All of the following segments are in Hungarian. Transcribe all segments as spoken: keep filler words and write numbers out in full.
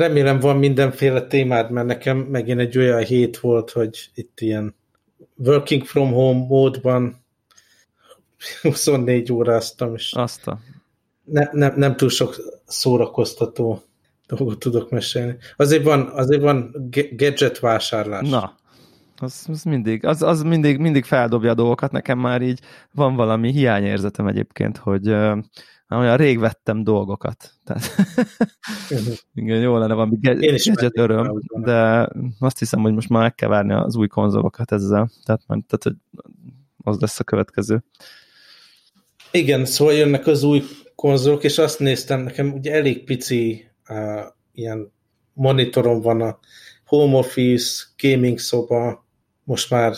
Remélem van mindenféle témád, mert nekem megint egy olyan hét volt, hogy itt ilyen working from home módban huszonnégy óráztam, és ne, ne, nem túl sok szórakoztató dolgot tudok mesélni. Azért van, azért van gadget vásárlás. Na, az, az, mindig, az, az mindig, mindig feldobja a dolgokat. Nekem már így van valami hiányérzetem egyébként, hogy olyan rég vettem dolgokat. Tehát, igen, jó lenne valami gadget öröm, de azt hiszem, hogy most már meg kell várni az új konzolokat ezzel. Tehát, tehát hogy az lesz a következő. Igen, szóval jönnek az új konzolok, és azt néztem, nekem ugye elég pici uh, ilyen monitorom van, a home office, gaming szoba, most már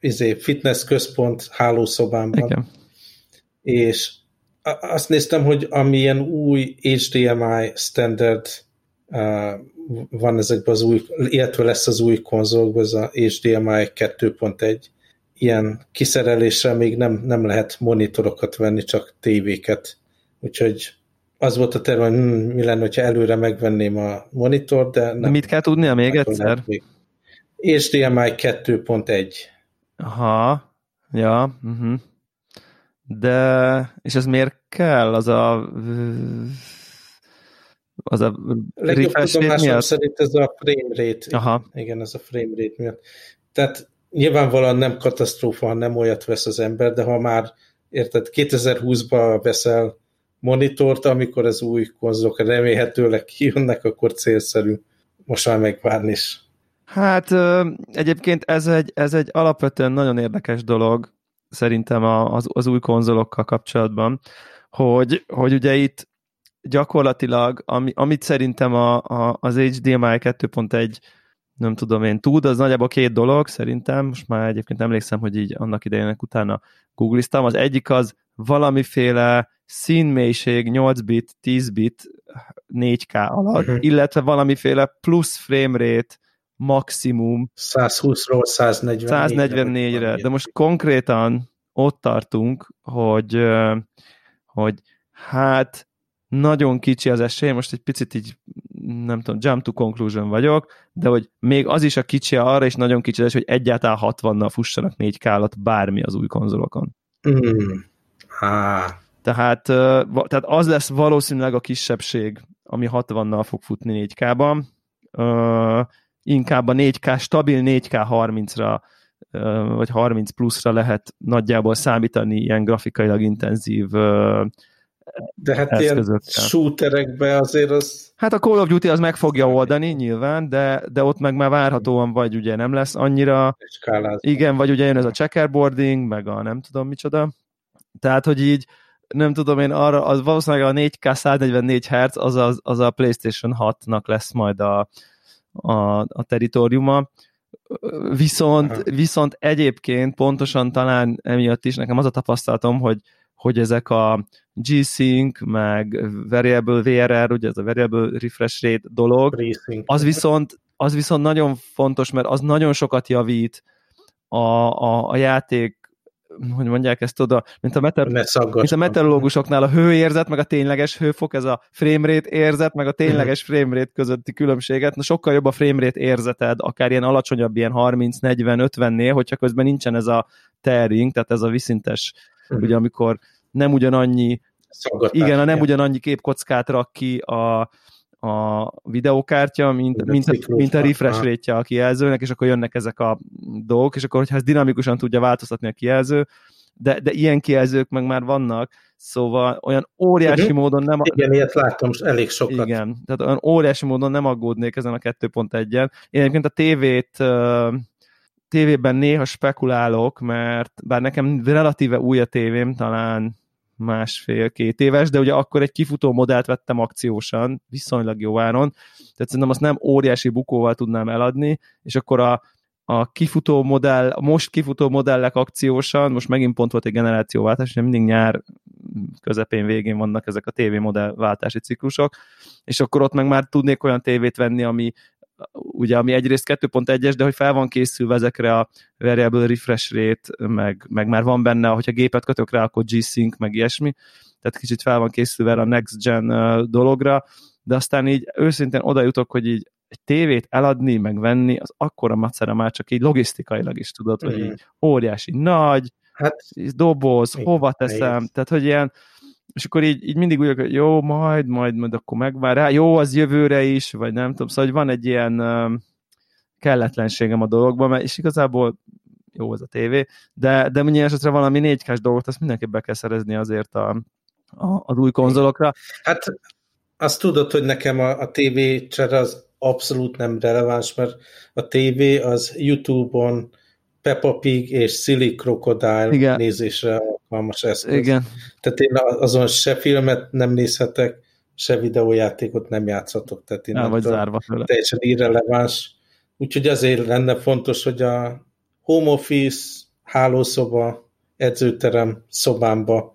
izé, fitness központ hálószobámban. Igen. És azt néztem, hogy amilyen új há dé em i standard uh, van ezekben az új, illetve lesz az új konzolokban, ez a há dé em i kettő pont egy. Ilyen kiszerelésre még nem, nem lehet monitorokat venni, csak tévéket. Úgyhogy az volt a terve, hogy hm, mi lenne, hogyha előre megvenném a monitort, de nem. Mit kell tudnia még egyszer? Még. há dé em i kettő pont egy. Aha, ja, uh-huh. De, és ez miért kell? Az a az a legjobb tudomásom szerint ez a frame rate. Aha. Igen, ez a frame rate miatt. Tehát nyilvánvalóan nem katasztrófa, ha nem olyat vesz az ember, de ha már, érted, kétezer-húszban veszel monitort, amikor az új konzolok remélhetőleg kijönnek, akkor célszerű most már megvárni is. Hát egyébként ez egy, ez egy alapvetően nagyon érdekes dolog szerintem az, az új konzolokkal kapcsolatban, hogy, hogy ugye itt gyakorlatilag, ami, amit szerintem a, a, az há dé em i kettő pont egy nem tudom én tud, az nagyjából két dolog szerintem, most már egyébként emlékszem, hogy így annak idejének utána googliztam, az egyik az valamiféle színmélység nyolc bit, tíz bit négy ká alatt, uh-huh. illetve valamiféle plusz framerate maximum százhúszról száznegyvennégyre, de most konkrétan ott tartunk, hogy, hogy hát nagyon kicsi az esély, most egy picit így nem tudom, jump to conclusion vagyok, de hogy még az is a kicsi arra, és nagyon kicsi az esély, hogy egyáltalán hatvannal fussanak négy ká alatt bármi az új konzolokon. Mm. Ah. Tehát, tehát az lesz valószínűleg a kisebbség, ami hatvannal fog futni négy ká-ban, inkább a négy ká, stabil négy ká harmincra, vagy harminc pluszra lehet nagyjából számítani ilyen grafikailag intenzív de hát eszközökkel. Ilyen shooterekbe azért az... Hát a Call of Duty az meg fogja oldani nyilván, de, de ott meg már várhatóan vagy ugye nem lesz annyira... Igen, vagy ugye jön ez a checkerboarding, meg a nem tudom micsoda. Tehát, hogy így nem tudom én arra, az valószínűleg a négy ká száznegyvennégy hertz az a, az a PlayStation hatnak lesz majd a a, a teritoriuma, viszont, viszont egyébként pontosan talán emiatt is nekem az a tapasztalatom, hogy, hogy ezek a G-Sync, meg Variable vé er er, ugye ez a Variable Refresh Rate dolog, az viszont, az viszont nagyon fontos, mert az nagyon sokat javít a, a, a játék, hogy mondják ezt oda, mint a, meter, mint a meteorológusoknál a hőérzet, meg a tényleges hőfok, ez a framerate érzet, meg a tényleges framerate közötti különbséget, na sokkal jobb a framerate érzeted, akár ilyen alacsonyabb, ilyen harminc, negyven, ötvennél, hogyha közben nincsen ez a tearing, tehát ez a viszintes, uh-huh. ugye amikor nem ugyanannyi, szaggatás, igen, a nem ugyanannyi képkockát rak ki a a videókártya, mint, mint, a, mint a refresh rate-je a kijelzőnek, és akkor jönnek ezek a dolgok, és akkor, hogyha ez dinamikusan tudja változtatni a kijelző, de, de ilyen kijelzők meg már vannak, szóval olyan óriási uh-huh. módon nem... Igen, ilyet láttam most elég sokat. Igen, tehát olyan óriási módon nem aggódnék ezen a kettő pont egyen. Én egyébként a tévét... tévében néha spekulálok, mert bár nekem relatíve új a tévém, talán másfél-két éves, de ugye akkor egy kifutó modellt vettem akciósan, viszonylag jó áron, tehát szerintem azt nem óriási bukóval tudnám eladni, és akkor a, a kifutó modell, a most kifutó modellek akciósan, most megint pont volt egy generációváltás, ugye mindig nyár közepén, végén vannak ezek a tévémodellváltási ciklusok, és akkor ott meg már tudnék olyan tévét venni, ami ugye, ami egyrészt kettő pont egyes, de hogy fel van készülve ezekre a variable refresh rate, meg, meg már van benne, hogyha gépet kötök rá, akkor G-Sync, meg ilyesmi, tehát kicsit fel van készülve a next gen dologra, de aztán így őszintén oda jutok, hogy így egy tévét eladni, megvenni, az akkora macera már csak így logisztikailag is tudod, hogy így óriási nagy, hát, doboz, így, hova teszem, így. Tehát hogy ilyen, és akkor így, így mindig úgy, hogy jó, majd, majd, majd akkor megvár rá, jó, az jövőre is, vagy nem tudom, szóval van egy ilyen um, kelletlenségem a dologban, mert és igazából jó az a tévé, de, de minden esetre valami négy kás dolgot, azt mindenképp be kell szerezni azért a, a, az új konzolokra. Hát azt tudod, hogy nekem a, a tévé csere az abszolút nem releváns, mert a tévé az YouTube-on Peppa Pig és Silly Crocodile igen. nézésre alkalmas eszköz. Igen. Tehát én azon se filmet nem nézhetek, se videójátékot nem játszhatok. Tehát én nem tudom, teljesen irreleváns. Úgyhogy azért lenne fontos, hogy a home office, hálószoba, edzőterem, szobámba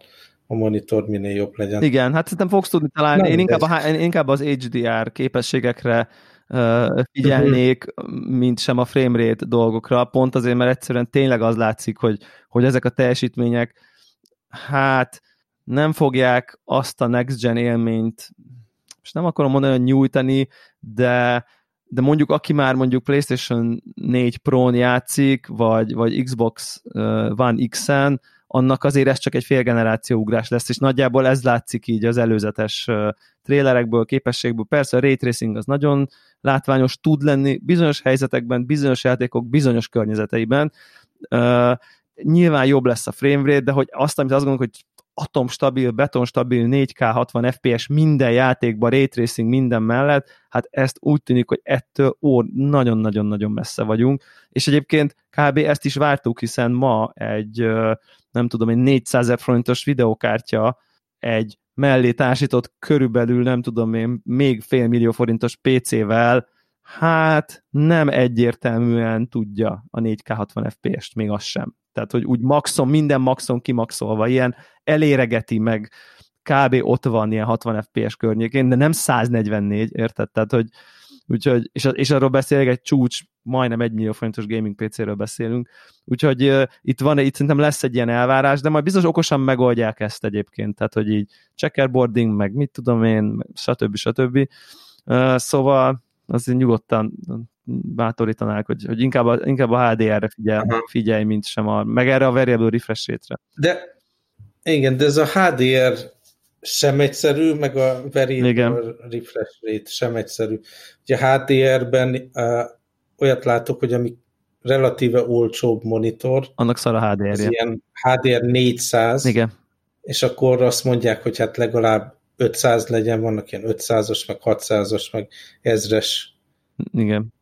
a monitor minél jobb legyen. Igen, hát szerintem fogsz tudni találni. Nem, én inkább, a, inkább az há dé er képességekre uh, figyelnék, mint sem a frame rate dolgokra, pont azért, mert egyszerűen tényleg az látszik, hogy, hogy ezek a teljesítmények hát nem fogják azt a next gen élményt, és nem akarom mondani, nyújtani, de de mondjuk aki már mondjuk PlayStation négy Pro-n játszik, vagy, vagy Xbox One X-en, annak azért ez csak egy fél generáció ugrás lesz, és nagyjából ez látszik így az előzetes trailerekből, képességből. Persze a ray tracing az nagyon látványos tud lenni bizonyos helyzetekben, bizonyos játékok, bizonyos környezeteiben. Uh, nyilván jobb lesz a frame rate, de hogy azt, amit azt gondolom, hogy atomstabil, betonstabil, négy ká hatvan ef pé es minden játékban, ray tracing minden mellett, hát ezt úgy tűnik, hogy ettől ó, nagyon-nagyon-nagyon messze vagyunk, és egyébként kb. Ezt is vártuk, hiszen ma egy, nem tudom, egy négyszázezer forintos videokártya egy mellé társított körülbelül, nem tudom én, még fél millió forintos pé cé-vel, hát nem egyértelműen tudja a négy ká hatvan ef pé est, még az sem. Tehát, hogy úgy maxon, minden maxon kimaxolva, ilyen eléregeti, meg kb. Ott van ilyen hatvan ef pé es környékén, de nem száznegyvennégy, érted? Tehát, hogy, úgyhogy, és, és arról beszélek, egy csúcs, majdnem egy millió forintos gaming pé cé-ről beszélünk, úgyhogy uh, itt van, itt szerintem lesz egy ilyen elvárás, de majd biztos okosan megoldják ezt egyébként, tehát, hogy így checkerboarding, meg mit tudom én, stb. stb. Uh, szóval azért nyugodtan bátorítanák, hogy, hogy inkább, a, inkább a há dé er-re figyelj, figyelj, mint sem a, meg erre a Variable Refresh Rate-re. De, igen, de ez a há dé er sem egyszerű, meg a Variable igen. Refresh Rate sem egyszerű. Ugye a há dé er-ben uh, olyat látok, hogy ami relatíve olcsóbb monitor, annak szar a há dé er-je. Ez ilyen há dé er négyszáz, igen. És akkor azt mondják, hogy hát legalább ötszáz legyen, vannak ilyen ötszázas, meg hatszázas, meg ezres igen.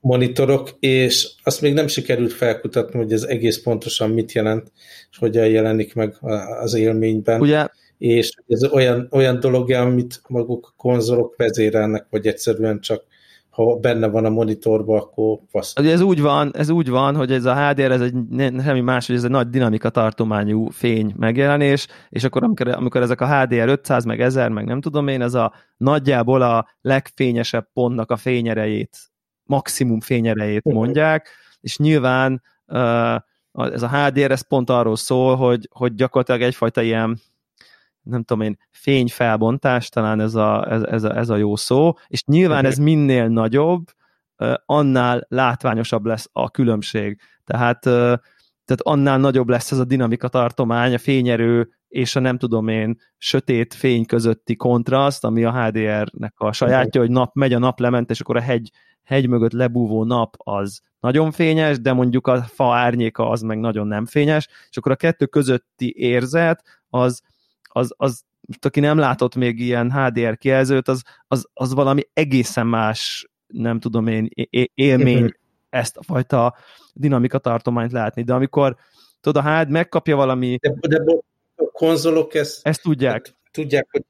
monitorok, és azt még nem sikerült felkutatni, hogy ez egész pontosan mit jelent, és hogyan jelenik meg az élményben. Ugye? És ez olyan, olyan dolog, amit maguk a konzolok vezérelnek, vagy egyszerűen csak ha benne van a monitorban, akkor fasz. Ez úgy van, ez úgy van, hogy ez a há dé er, ez egy semmi más, hogy ez egy nagy dinamika tartományú fény megjelenés, és akkor amikor, amikor ezek a há dé er ötszáz, meg ezer, meg nem tudom én, ez a nagyjából a legfényesebb pontnak a fényerejét, maximum fényerejét mondják, és nyilván ez a há dé er, ez pont arról szól, hogy, hogy gyakorlatilag egyfajta ilyen nem tudom én, fényfelbontás, talán ez a, ez, ez, a, ez a jó szó, és nyilván ez minél nagyobb, annál látványosabb lesz a különbség. Tehát, tehát annál nagyobb lesz ez a dinamika tartomány, a fényerő és a nem tudom én, sötét fény közötti kontraszt, ami a há dé er-nek a sajátja, hogy nap megy, a nap lement, és akkor a hegy, hegy mögött lebúvó nap az nagyon fényes, de mondjuk a fa árnyéka az meg nagyon nem fényes, és akkor a kettő közötti érzet az Az, az, aki nem látott még ilyen há dé er kijelzőt, az, az, az valami egészen más, nem tudom én, élmény ezt a fajta dinamika tartományt látni. De amikor, tudod, a há dé er megkapja valami... De, de a konzolok ezt... Ezt tudják. Tudják, hogy...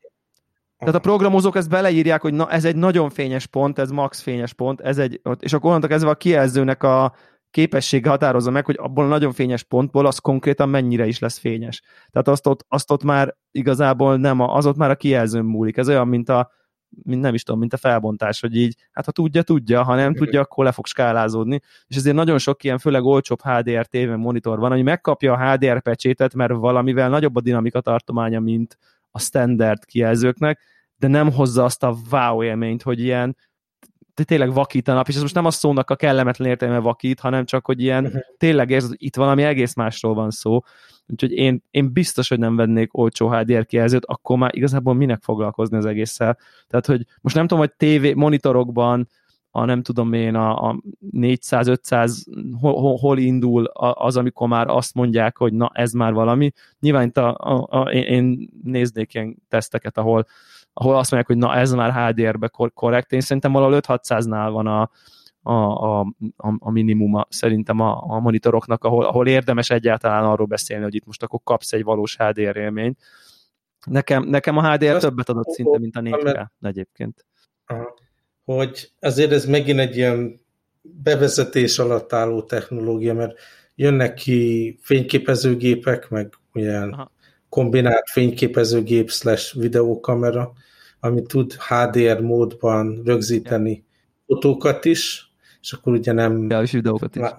Tehát a programozók ezt beleírják, hogy na, ez egy nagyon fényes pont, ez max fényes pont, ez egy... És akkor onnantól kezdve a kijelzőnek a képessége határozza meg, hogy abból a nagyon fényes pontból az konkrétan mennyire is lesz fényes. Tehát azt ott, azt ott már igazából nem, a, az ott már a kijelzőn múlik. Ez olyan, mint a, mint nem is tudom, mint a felbontás, hogy így, hát ha tudja, tudja, ha nem tudja, akkor le fog skálázódni. És ezért nagyon sok ilyen, főleg olcsóbb há dé er tévé monitor van, ami megkapja a há dé er pecsétet, mert valamivel nagyobb a dinamika tartománya, mint a standard kijelzőknek, de nem hozza azt a wow élményt, hogy ilyen tényleg vakítanak, és ez most nem a szónak a kellemetlen értelme vakít, hanem csak, hogy ilyen uh-huh. tényleg érzed, hogy itt valami egész másról van szó. Úgyhogy én, én biztos, hogy nem vennék olcsó há dé er kijelzőt, akkor már igazából minek foglalkozni az egésszel. Tehát, hogy most nem tudom, hogy tévé, monitorokban, a nem tudom én, a, a négyszáz-ötszáz hol, hol indul az, amikor már azt mondják, hogy na, ez már valami. Nyilván a, a, a, én néznék ilyen teszteket, ahol ahol azt mondják, hogy na ez már há dé er-be korrekt, én szerintem valahol öt-hatszáznál van a, a, a, a minimuma szerintem a, a monitoroknak, ahol, ahol érdemes egyáltalán arról beszélni, hogy itt most akkor kapsz egy valós há dé er élményt. Nekem, nekem a há dé er többet adott szinte, mint a négy ká egyébként. Hogy azért ez megint egy ilyen bevezetés alatt álló technológia, mert jönnek ki fényképezőgépek, meg ilyen... Aha. kombinált fényképezőgép slash videókamera, ami tud há dé er módban rögzíteni fotókat is, és akkor ugye nem ja, videókat is. Már,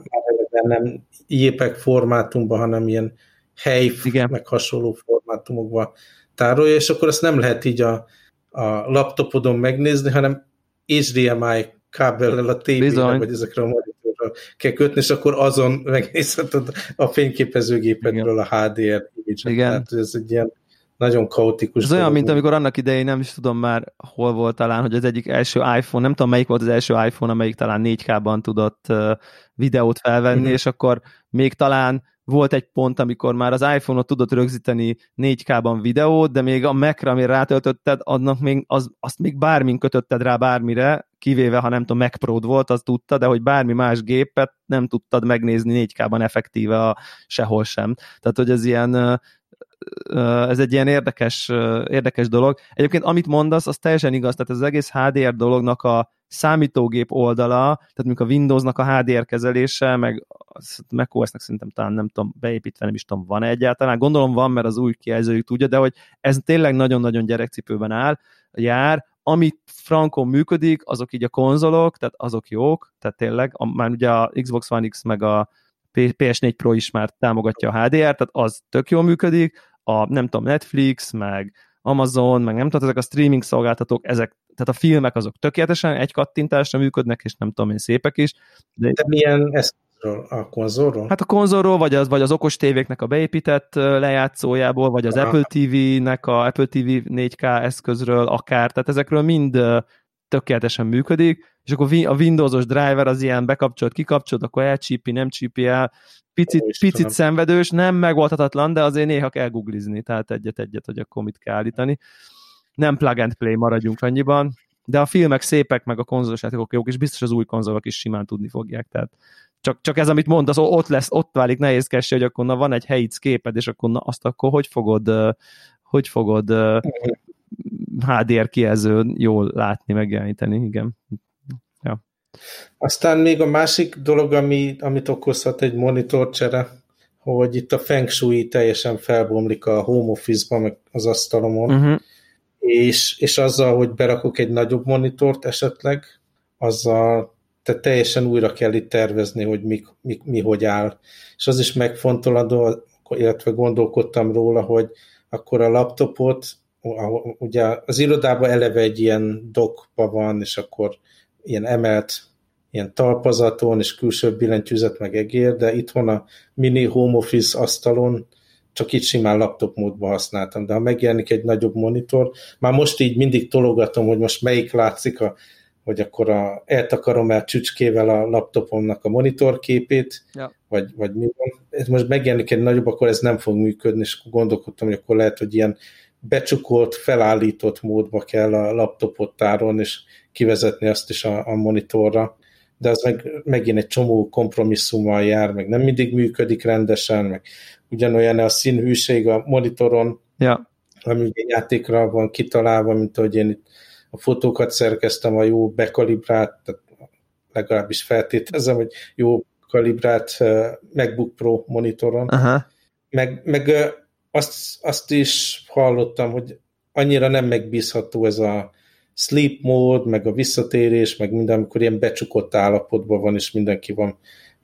nem jé pé e gé formátumban, hanem ilyen hely, igen. meg hasonló formátumokban tárolja, és akkor azt nem lehet így a, a laptopodon megnézni, hanem há dé em i kábellel a tévére, vagy ezekre a monitorra kell kötni, és akkor azon megnézheted a fényképezőgépedről igen. a há dé er igen. Tehát ez egy ilyen nagyon kaotikus. Ez olyan, mint amikor annak idején nem is tudom már hol volt talán, hogy az egyik első iPhone, nem tudom melyik volt az első iPhone, amelyik talán négy ká-ban tudott uh, videót felvenni, mm-hmm. és akkor még talán volt egy pont, amikor már az iPhone-ot tudott rögzíteni négy ká-ban videót, de még a Mac-re, amire rátöltötted, annak még az, azt még bármin kötötted rá bármire, kivéve, ha nem tudom, Mac Pro-d volt, az tudta, de hogy bármi más gépet nem tudtad megnézni négy ká-ban effektíve a, sehol sem. Tehát, hogy ez ilyen ez egy ilyen érdekes, érdekes dolog. Egyébként amit mondasz, az teljesen igaz, tehát ez az egész há dé er dolognak a számítógép oldala, tehát mondjuk a Windowsnak a há dé er kezelése, meg macOS-nak szerintem talán nem tudom, beépítve nem is tudom, van-e egyáltalán, gondolom van, mert az új kijelzőjük tudja, de hogy ez tényleg nagyon-nagyon gyerekcipőben áll, jár, amit frankon működik, azok így a konzolok, tehát azok jók, tehát tényleg, a, már ugye a Xbox One X meg a pé es négy Pro is már támogatja a há dé er-t, tehát az tök jól működik, a nem tudom, Netflix, meg Amazon, meg nem tudom, ezek a streaming szolgáltatók, ezek, tehát a filmek azok tökéletesen egy kattintásra működnek, és nem tudom én, szépek is. De, de milyen eszközről? A konzolról? Hát a konzolról, vagy az, vagy az okos tévéknek a beépített lejátszójából, vagy az ah. Apple té vé-nek a Apple té vé négy ká eszközről akár, tehát ezekről mind tökéletesen működik, és akkor a Windows-os driver az ilyen bekapcsolt, kikapcsolt, akkor elcsípi, nem csípi el, picit, Ó, picit szenvedős, nem megoldhatatlan, de azért néha kell googlizni, tehát egyet-egyet, hogy akkor mit kell állítani. Nem plug and play, maradjunk annyiban, de a filmek szépek, meg a konzolos játékok jók, és biztos az új konzolok is simán tudni fogják, tehát csak, csak ez, amit mondasz, ott lesz, ott válik nehézkessé, hogy akkor na, van egy helyic képed, és akkor na, azt akkor hogy fogod, hogy fogod há dé er kijelzőn jól látni, megjeleníteni, igen. Ja. Aztán még a másik dolog, ami, amit okozhat egy monitorcsere, hogy itt a feng shui teljesen felbomlik a home office-ban, meg az asztalomon, uh-huh. és, és azzal, hogy berakok egy nagyobb monitort esetleg, azzal te teljesen újra kell itt tervezni, hogy mi, mi, mi hogy áll. És az is megfontolandó, illetve gondolkodtam róla, hogy akkor a laptopot, ugye az irodában eleve egy ilyen dockba van, és akkor ilyen emelt, ilyen talpazaton, és külső billentyűzet meg egér, de itthon a mini home office asztalon csak itt simán laptop módban használtam, de ha megjelenik egy nagyobb monitor, már most így mindig tologatom, hogy most melyik látszik, a, hogy akkor a, eltakarom el csücskével a laptopomnak a monitorképét, ja. vagy, vagy mi van. Most megjelenik egy nagyobb, akkor ez nem fog működni, és gondolkodtam, hogy akkor lehet, hogy ilyen becsukolt, felállított módba kell a laptopot tárolni, és kivezetni azt is a, a monitorra, de az meg, megint egy csomó kompromisszummal jár, meg nem mindig működik rendesen, meg ugyanolyan a színhűség a monitoron, ja. ami játékra van kitalálva, mint ahogy én itt a fotókat szerkeztem, a jó bekalibrált, tehát legalábbis feltételezem, hogy jó kalibrált MacBook Pro monitoron, aha. meg, meg Azt, azt is hallottam, hogy annyira nem megbízható ez a sleep mód, meg a visszatérés, meg minden, amikor ilyen becsukott állapotban van, és mindenki van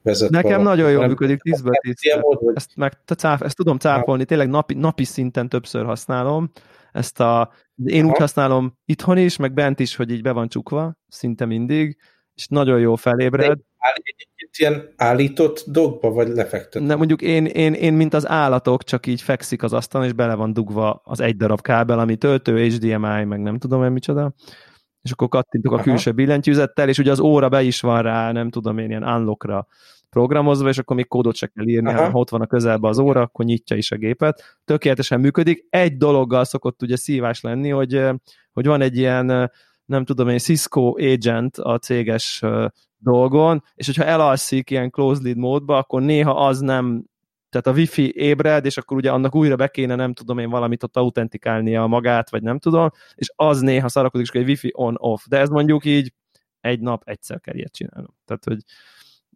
vezet. Nekem valami. Nagyon jól működik tízből tízre. Ezt, meg, cáf, ezt tudom cáfolni, tényleg napi, napi szinten többször használom. Ezt a, én úgy használom itthon is, meg bent is, hogy így be van csukva, szinte mindig, és nagyon jól felébred. Egyébként ilyen állított dogba, vagy lefektetve? Nem, mondjuk én, én, én, mint az állatok, csak így fekszik az asztalon, és bele van dugva az egy darab kábel, ami töltő, há dé em i, meg nem tudom én micsoda, és akkor kattintok a külső billentyűzettel, és ugye az óra be is van rá, nem tudom én, ilyen unlockra programozva, és akkor még kódot se kell írni, ha ott van a közelben az óra, akkor nyitja is a gépet. Tökéletesen működik. Egy dologgal szokott ugye szívás lenni, hogy, hogy van egy ilyen, nem tudom én, Cisco agent a céges dolgon, és hogyha elalszik ilyen closed lead módba, akkor néha az nem, tehát a wifi ébred, és akkor ugye annak újra be kéne, nem tudom én, valamit ott autentikálnia magát, vagy nem tudom, és az néha szarakodik, és egy wifi on-off. De ez mondjuk így egy nap egyszer kell ilyet csinálnom. Tehát, hogy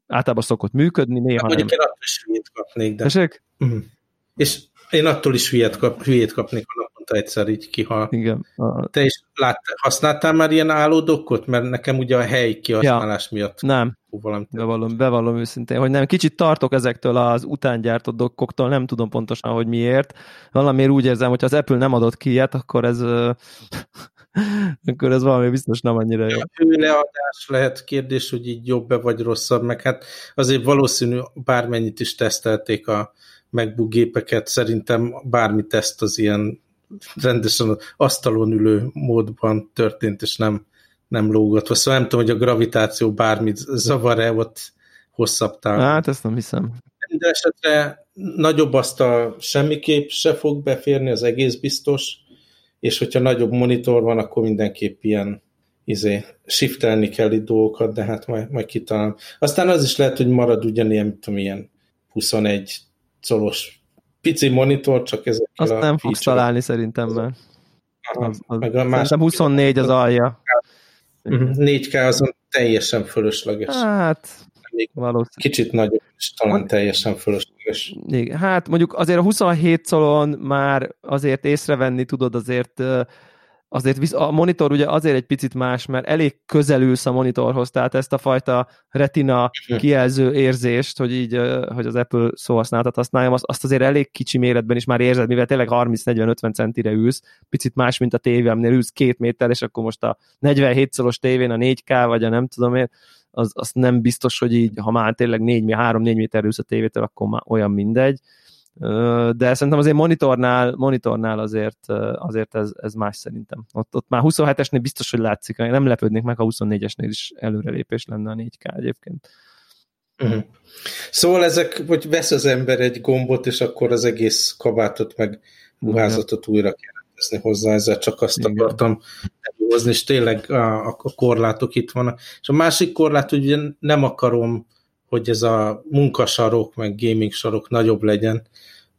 általában szokott működni, néha hát, nem. Mondjuk én attól is hülyét kapnék, de... Uh-huh. És én attól is hülyét, kap, hülyét kapnék a naponta egyszer így kihal. Igen. A... Te is láttál, használtál már ilyen állódokkot? Mert nekem ugye a helyi kihasználás ja. miatt... Nem. Bevallom, bevallom őszintén, hogy nem. Kicsit tartok ezektől az utángyártott dokkoktól, nem tudom pontosan, hogy miért. Valamiért úgy érzem, hogy ha az Apple nem adott ki ilyet, akkor ez... akkor ez valami biztos nem annyira jó. A hőleadás lehet kérdés, hogy így jobb-e vagy rosszabb, meg hát azért valószínű bármennyit is tesztelték a MacBook gépeket, szerintem bármi teszt az ilyen rendesen asztalon ülő módban történt, és nem, nem lógatva. Szóval nem tudom, hogy a gravitáció bármit zavar-e ott hosszabb távon. Hát ezt nem hiszem. Minden esetre nagyobb asztal semmiképp se fog beférni, az egész biztos, és hogyha nagyobb monitor van, akkor mindenképp ilyen izé, shiftelni kell itt dolgokat, de hát majd, majd kitalálom. Aztán az is lehet, hogy marad ugyanilyen, mit tudom, ilyen huszonegy colos pici monitor, csak ezekkel azt a... Azt nem fogsz találni szerintem be. Szerintem huszonnégy az alja. négy ká azon teljesen fölösleges. Hát... Még kicsit nagyobb, és talán teljesen fölösleges. Hát mondjuk azért a huszonhét colon már azért észrevenni tudod, azért, azért a monitor ugye azért egy picit más, mert elég közelülsz a monitorhoz, tehát ezt a fajta retina kijelző érzést, hogy így, hogy az Apple szóhasználatot használjam, azt azért elég kicsi méretben is már érzed, mivel tényleg harminc-negyven-ötven centire ülsz, picit más, mint a tévémnél ülsz két méter, és akkor most a negyvenhét colos tévén a négy ká, vagy a nem tudom én, az, az nem biztos, hogy így, ha már tényleg három-négy méter ülsz a tévétől, akkor már olyan mindegy. De szerintem azért monitornál, monitornál azért, azért ez, ez más szerintem. Ott, ott már huszonhetesnél biztos, hogy látszik. Nem lepődnék meg, ha huszonnégyesnél is előrelépés lenne a négy ká egyébként. Uh-huh. Szóval ezek, hogy vesz az ember egy gombot, és akkor az egész kabátot meg ruházatot újra kell veszni hozzá, ezzel csak azt igen. akartam előhozni, és tényleg a, a korlátok itt vannak. És a másik korlát, hogy ugye nem akarom, hogy ez a munkasarok, meg gaming sarok nagyobb legyen,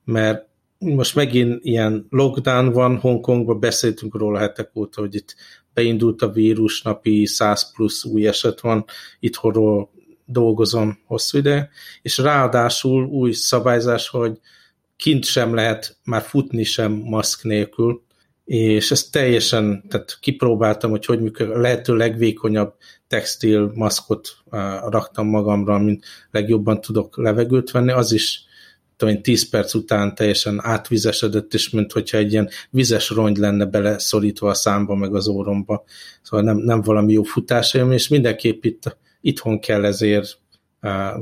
mert most megint ilyen lockdown van Hongkongban, beszéltünk róla hetek óta, hogy itt beindult a vírus, napi száz plusz új eset van, itthonról dolgozom hosszú ide, és ráadásul új szabályzás, hogy kint sem lehet már futni sem maszk nélkül, és ezt teljesen, tehát kipróbáltam, hogy hogy működik, a lehető legvékonyabb textil maszkot raktam magamra, mint legjobban tudok levegőt venni, az is tudom, tíz perc után teljesen átvizesedett, és mint hogyha egy ilyen vizes rongy lenne bele szorítva a számba, meg az óromba. Szóval nem, nem valami jó futásélmény, és mindenképp itt, itthon kell ezért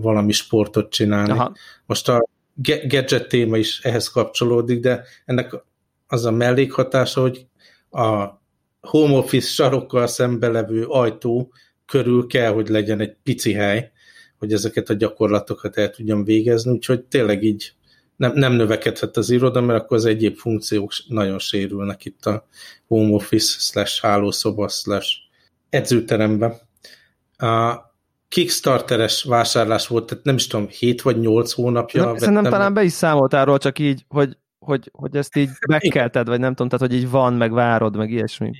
valami sportot csinálni. Aha. Most a gadget téma is ehhez kapcsolódik, de ennek az a mellékhatása, hogy a home office sarokkal szembe levő ajtó körül kell, hogy legyen egy pici hely, hogy ezeket a gyakorlatokat el tudjam végezni, úgyhogy tényleg így nem, nem növekedhet az iroda, mert akkor az egyéb funkciók nagyon sérülnek itt a home office slash hálószoba slash edzőteremben. A Kickstarteres vásárlás volt, tehát nem is tudom, hét vagy nyolc hónapja. Nem, vettem. Szerintem talán be is számoltál róla, csak így, hogy Hogy, hogy ezt így megkelted, vagy nem tudom, tehát, hogy így van, meg várod, meg ilyesmi.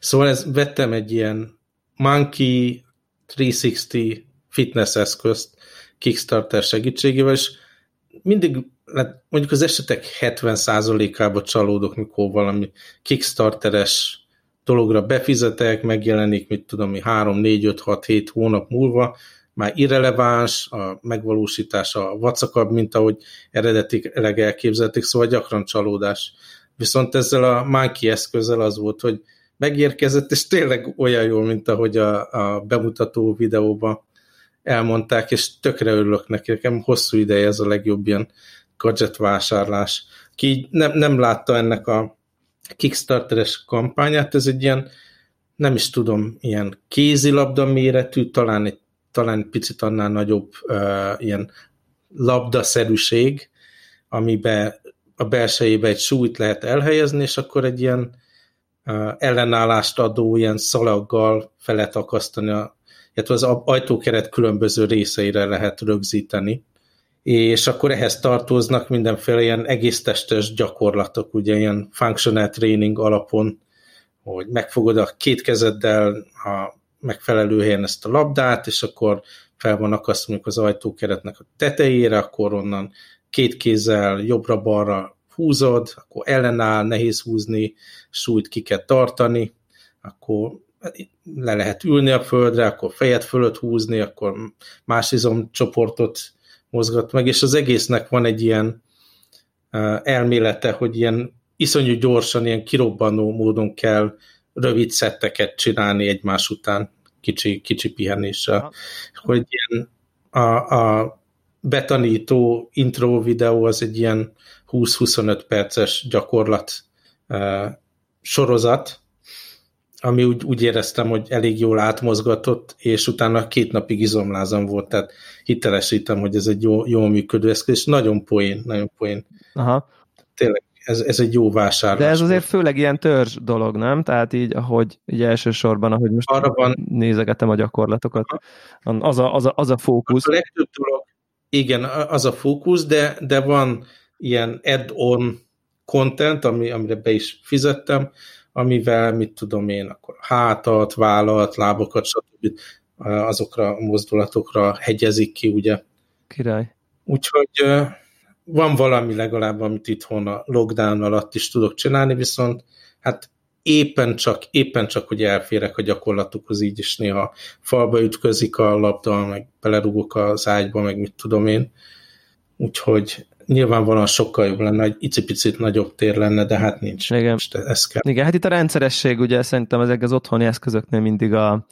Szóval ez, vettem egy ilyen Monkey háromszázhatvan fitness eszközt Kickstarter segítségével, és mindig, mondjuk az esetek hetven százalékába csalódok, mikor valami Kickstarteres dologra befizetek, megjelenik, mit tudom, három, négy, öt, hat, hét hónap múlva, már irreleváns, a megvalósítása vacakabb, mint ahogy eredetileg elképzelték, szóval gyakran csalódás. Viszont ezzel a Monkey eszközzel az volt, hogy megérkezett, és tényleg olyan jól, mint ahogy a, a bemutató videóban elmondták, és tökre örülök neki. Nekem hosszú ideje ez a legjobb ilyen gadget vásárlás. Ki így nem, nem látta ennek a Kickstarteres kampányát, ez egy ilyen, nem is tudom, ilyen kézilabda méretű, talán egy talán picit annál nagyobb uh, ilyen labdaszerűség, amiben a belsejébe egy súlyt lehet elhelyezni, és akkor egy ilyen uh, ellenállást adó ilyen szalaggal fel lehet akasztani, a, illetve az ajtókeret különböző részeire lehet rögzíteni. És akkor ehhez tartoznak mindenféle ilyen egésztestes gyakorlatok, ugye ilyen functional training alapon, hogy megfogod a két kezeddel a megfelelő helyen ezt a labdát, és akkor fel van akasztva mondjuk az ajtókeretnek a tetejére, akkor onnan két kézzel jobbra-balra húzod, akkor ellenáll, nehéz húzni, súlyt ki kell tartani, akkor le lehet ülni a földre, akkor fejed fölött húzni, akkor más izomcsoportot mozgat meg, és az egésznek van egy ilyen elmélete, hogy ilyen iszonyú gyorsan, ilyen kirobbanó módon kell rövid szetteket csinálni egymás után, kicsi, kicsi pihenéssel. Hogy ilyen a, a betanító intro videó az egy ilyen húsz-huszonöt perces gyakorlat e, sorozat, ami úgy, úgy éreztem, hogy elég jól átmozgatott, és utána két napig izomlázam volt, tehát hitelesítem, hogy ez egy jó, jól működő eszköz, és nagyon poén, nagyon poén. Aha. Tényleg. Ez, ez egy jó vásárlás. De ez azért volt. Főleg ilyen törzs dolog, nem? Tehát így, ahogy így elsősorban, ahogy most arra van, nézegetem a gyakorlatokat, az a, az a, az a fókusz. A legtöbb dolog, igen, az a fókusz, de, de van ilyen add-on content, ami, amire be is fizettem, amivel, mit tudom én, akkor hátat, vállat, lábakat, stb. Azokra a mozdulatokra hegyezik ki, ugye? Király. Úgyhogy... van valami legalább, amit itthon a lockdown alatt is tudok csinálni, viszont hát éppen csak, éppen csak, hogy elférek a gyakorlatukhoz, így is néha falba ütközik a labda, meg belerúgok az ágyba, meg mit tudom én. Úgyhogy nyilvánvalóan sokkal jobb lenne, egy icipicit nagyobb tér lenne, de hát nincs. Igen. Most ez kell. Igen, hát itt a rendszeresség, ugye szerintem ezek az otthoni eszközöknél mindig a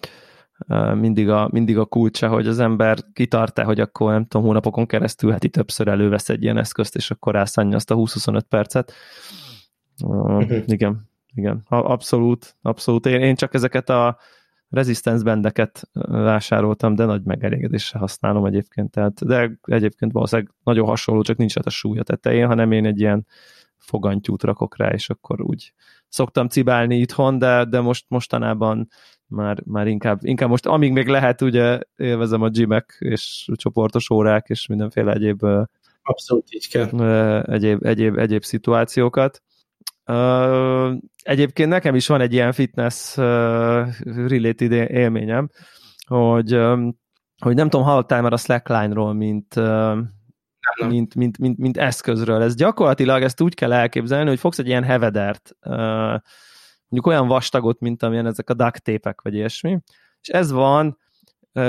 Mindig a, mindig a kulcsa, hogy az ember kitart-e, hogy akkor nem tudom, hónapokon keresztül heti többször elővesz egy ilyen eszközt, és akkor rászánja azt a húsz-huszonöt percet. Uh, igen, igen, abszolút, abszolút. Én, én csak ezeket a resistance bandeket vásároltam, de nagy megelégedéssel használom egyébként. Tehát, de egyébként valószínűleg nagyon hasonló, csak nincs hát a súly a tetején, hanem én egy ilyen fogantyút rakok rá, és akkor úgy szoktam cibálni itthon, de, de most mostanában Már, már inkább, inkább most, amíg még lehet, ugye élvezem a gymek, és csoportos órák, és mindenféle egyéb abszolút így kell. Egyéb, egyéb, egyéb szituációkat. Egyébként nekem is van egy ilyen fitness related élményem, hogy, hogy nem tudom, hallottál már a slackline-ról, mint, mint, mint, mint, mint eszközről. Ez gyakorlatilag, ezt úgy kell elképzelni, hogy fogsz egy ilyen hevedert, mondjuk olyan vastagot, mint amilyen ezek a duct tape-ek, vagy ilyesmi, és ez van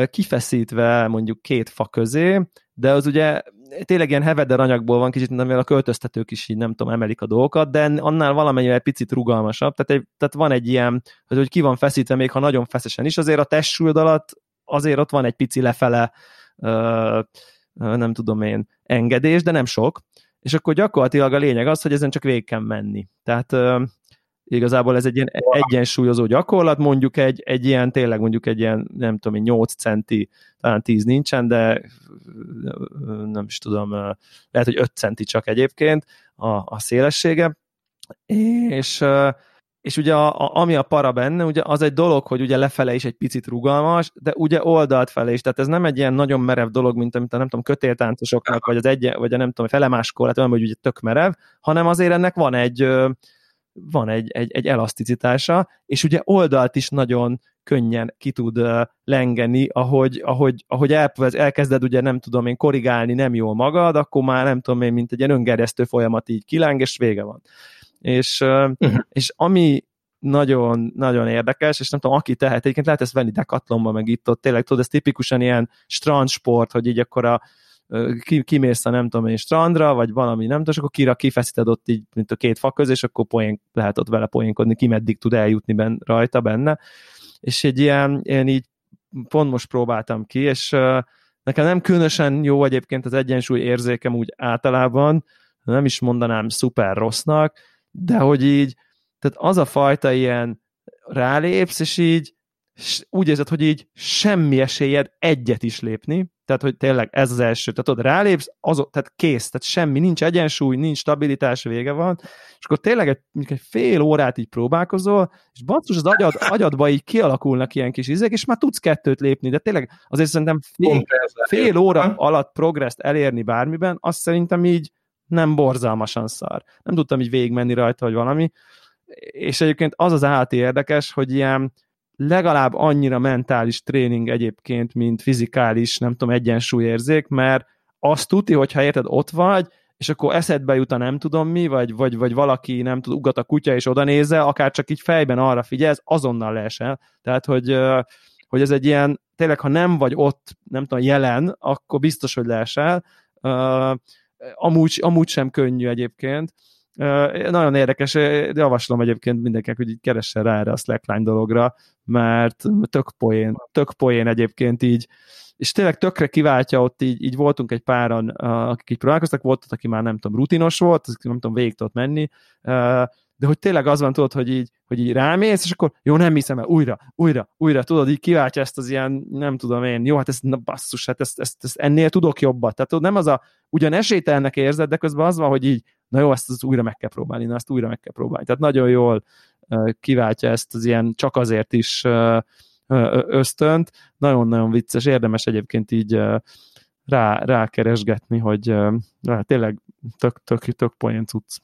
kifeszítve mondjuk két fa közé, de az ugye tényleg ilyen heveder anyagból van, kicsit, amivel a költöztetők is így, nem tudom, emelik a dolgokat, de annál valamennyivel picit rugalmasabb, tehát, egy, tehát van egy ilyen, hogy ki van feszítve, még ha nagyon feszesen is, azért a testsúlyod alatt azért ott van egy pici lefele, nem tudom én, engedés, de nem sok, és akkor gyakorlatilag a lényeg az, hogy ezen csak végig kell menni. Tehát igazából ez egy ilyen egyensúlyozó gyakorlat, mondjuk egy, egy ilyen, tényleg mondjuk egy ilyen, nem tudom, nyolc centi, talán tíz nincsen, de nem is tudom, lehet, hogy öt centi csak egyébként a, a szélessége, és, és ugye a, ami a para benne, ugye az egy dolog, hogy ugye lefele is egy picit rugalmas, de ugye oldalt felé is, tehát ez nem egy ilyen nagyon merev dolog, mint amit a nem tudom, kötéltáncosoknak, vagy az egy, vagy a nem tudom, felemáskor, hát olyan, hogy ugye tök merev, hanem azért ennek van egy van egy, egy, egy elaszticitása, és ugye oldalt is nagyon könnyen ki tud uh, lengeni, ahogy, ahogy, ahogy el, elkezded ugye nem tudom én korrigálni nem jól magad, akkor már nem tudom én, mint egy ilyen öngerjesztő folyamat így kileng, és vége van. És, uh, uh-huh. és ami nagyon, nagyon érdekes, és nem tudom, aki tehet, egyébként lehet ezt venni Decathlonba, meg itt ott, tényleg tudod, ez tipikusan ilyen strandsport, hogy így akkor a kimész a nem tudom én strandra, vagy valami nem tudom, és akkor kira kifeszíted ott így, mint a két fa közé, és akkor poén, lehet ott vele poénkodni, ki meddig tud eljutni ben, rajta benne, és egy ilyen, én így pont most próbáltam ki, és uh, nekem nem különösen jó egyébként az egyensúly érzékem úgy általában, nem is mondanám szuper rossznak, de hogy így, tehát az a fajta ilyen rálépsz, és így úgy érzed, hogy így semmi esélyed egyet is lépni, tehát hogy tényleg ez az első, tehát ott rálépsz, az, tehát kész, tehát semmi, nincs egyensúly, nincs stabilitás, vége van, és akkor tényleg egy, egy fél órát így próbálkozol, és basszus az agyad, agyadba így kialakulnak ilyen kis ízek, és már tudsz kettőt lépni, de tényleg azért szerintem fél, fél óra alatt progresszt elérni bármiben, azt szerintem így nem borzalmasan szar. Nem tudtam így végigmenni rajta, vagy valami, és egyébként az az állati érdekes, hogy ilyen legalább annyira mentális tréning egyébként, mint fizikális, nem tudom, egyensúlyérzék, mert azt tuti, hogyha érted, ott vagy, és akkor eszedbe jut a nem tudom mi, vagy, vagy, vagy valaki nem tud, ugat a kutya, és oda nézel, akár csak így fejben arra figyelsz, azonnal leesel. Tehát, hogy, hogy ez egy ilyen, tényleg, ha nem vagy ott, nem tudom, jelen, akkor biztos, hogy leesel. Amúgy, amúgy sem könnyű egyébként. Uh, nagyon érdekes, javaslom egyébként mindenkinek, hogy így keressen rá erre a slackline dologra, mert tök poén, tök poén egyébként így, és tényleg tökre kiváltja ott így, így voltunk egy páran, uh, akik így próbálkoztak, volt ott, aki már nem tudom, rutinos volt, az, nem tudom, végig tudott menni, uh, de hogy tényleg az van, tudod, hogy így, hogy így rámész, és akkor jó, nem hiszem el, újra, újra, újra, tudod, így kiváltja ezt az ilyen, nem tudom én, jó, hát ez, na basszus, hát ezt, ezt, ezt ennél tudok jobbat, tehát tudod, nem az a, ugyan esélytelnek érzed, de közben az van, hogy így, na jó, ezt, ezt újra meg kell próbálni, na ezt újra meg kell próbálni, tehát nagyon jól uh, kiváltja ezt az ilyen csak azért is uh, ösztönt, nagyon-nagyon vicces, érdemes egyébként így uh, rá, rákeresgetni, hogy uh, rá, tényleg tök, tök, tök poén cucc.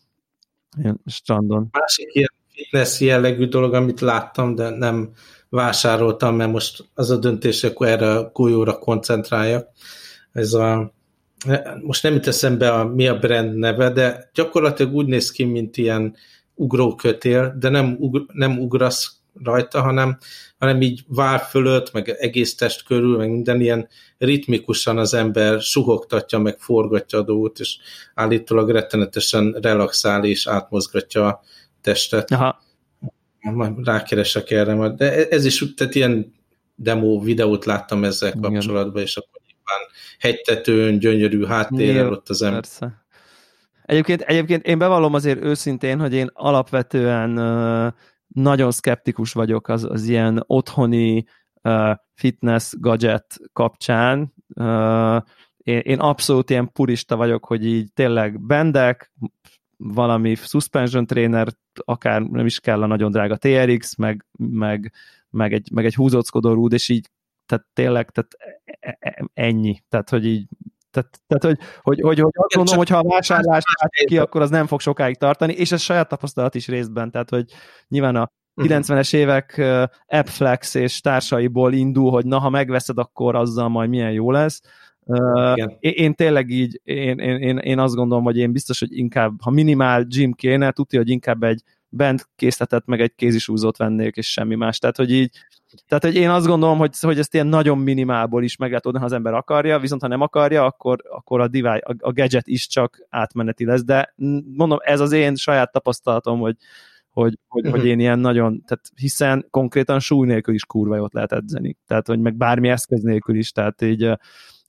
Ilyen strandon. Másik ilyen fitness jellegű dolog, amit láttam, de nem vásároltam, mert most az a döntés, akkor erre a golyóra koncentráljak. Ez a, most nem itt eszembe a, mi a brand neve, de gyakorlatilag úgy néz ki, mint ilyen ugrókötél, de nem, ugr, nem ugrasz rajta, hanem, hanem így vár fölött, meg egész test körül, meg minden ilyen ritmikusan az ember suhogtatja, meg forgatja a dolgot, és állítólag rettenetesen relaxál, és átmozgatja a testet. Aha. Majd rákeresek erre majd. De ez is, tehát ilyen demo videót láttam ezzel kapcsolatban, és akkor nyilván hegytetőn, gyönyörű háttérrel ott az ember. Persze. Egyébként, egyébként én bevallom azért őszintén, hogy én alapvetően uh, nagyon szkeptikus vagyok az, az ilyen otthoni uh, fitness gadget kapcsán. Uh, én, én abszolút ilyen purista vagyok, hogy így tényleg bendek, valami suspension trainer, akár nem is kell a nagyon drága té er iksz, meg, meg, meg, egy, meg egy húzóckodó rúd, és így, tehát tényleg, tehát ennyi. Tehát, hogy így Tehát, tehát, hogy, hogy, hogy, hogy azt gondolom, hogy ha a vásárlást látjuk ki, akkor az nem fog sokáig tartani, és ez saját tapasztalat is részben, tehát, hogy nyilván a kilencvenes évek AppFlex és társaiból indul, hogy na, ha megveszed, akkor azzal majd milyen jó lesz. Uh, én tényleg így, én, én, én azt gondolom, hogy én biztos, hogy inkább, ha minimál gym kéne, tudja, hogy inkább egy bent készletet, meg egy kézisúzót vennék, és semmi más. Tehát, hogy így, tehát, hogy én azt gondolom, hogy, hogy ezt ilyen nagyon minimálból is meg lehet oldani, ha az ember akarja, viszont ha nem akarja, akkor, akkor a, device, a, a gadget is csak átmeneti lesz, de mondom, ez az én saját tapasztalatom, hogy, hogy, hogy, uh-huh. hogy én ilyen nagyon, tehát hiszen konkrétan súly nélkül is kurva jót lehet edzeni, tehát, hogy meg bármi eszköz nélkül is, tehát így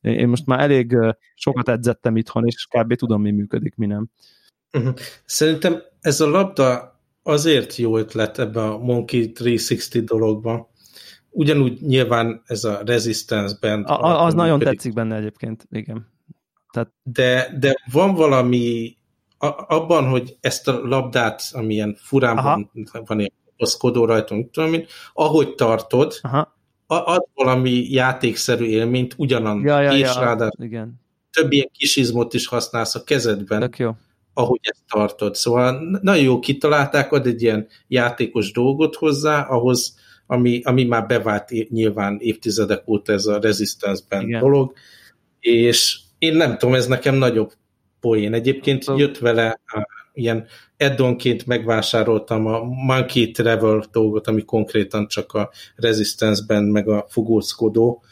én most már elég sokat edzettem itthon, és kb. Tudom, mi működik, mi nem. Uh-huh. Szerintem ez a labda azért jó ötlet ebben a Monkey háromszázhatvan dologban. Ugyanúgy nyilván ez a resistance band. A, az nagyon működik. Tetszik benne egyébként, igen. Tehát... De, de van valami a, abban, hogy ezt a labdát, ami ilyen furán van, van ilyen oszkodó rajtunk, tudom én, ahogy tartod, aha. ad valami játékszerű élményt ugyanan. Ja, ja, és ja, ráadásul igen. Több ilyen kis izmot is használsz a kezedben. Tök jó. Ahogy ezt tartod. Szóval nagyon jó kitalálták, ad egy ilyen játékos dolgot hozzá, ahhoz, ami, ami már bevált é- nyilván évtizedek óta ez a resistance band dolog, és én nem tudom, ez nekem nagyobb poén. Egyébként jött vele a ilyen add-onként megvásároltam a Monkey Travel dolgot, ami konkrétan csak a Resistance-ben meg a fogózkodó,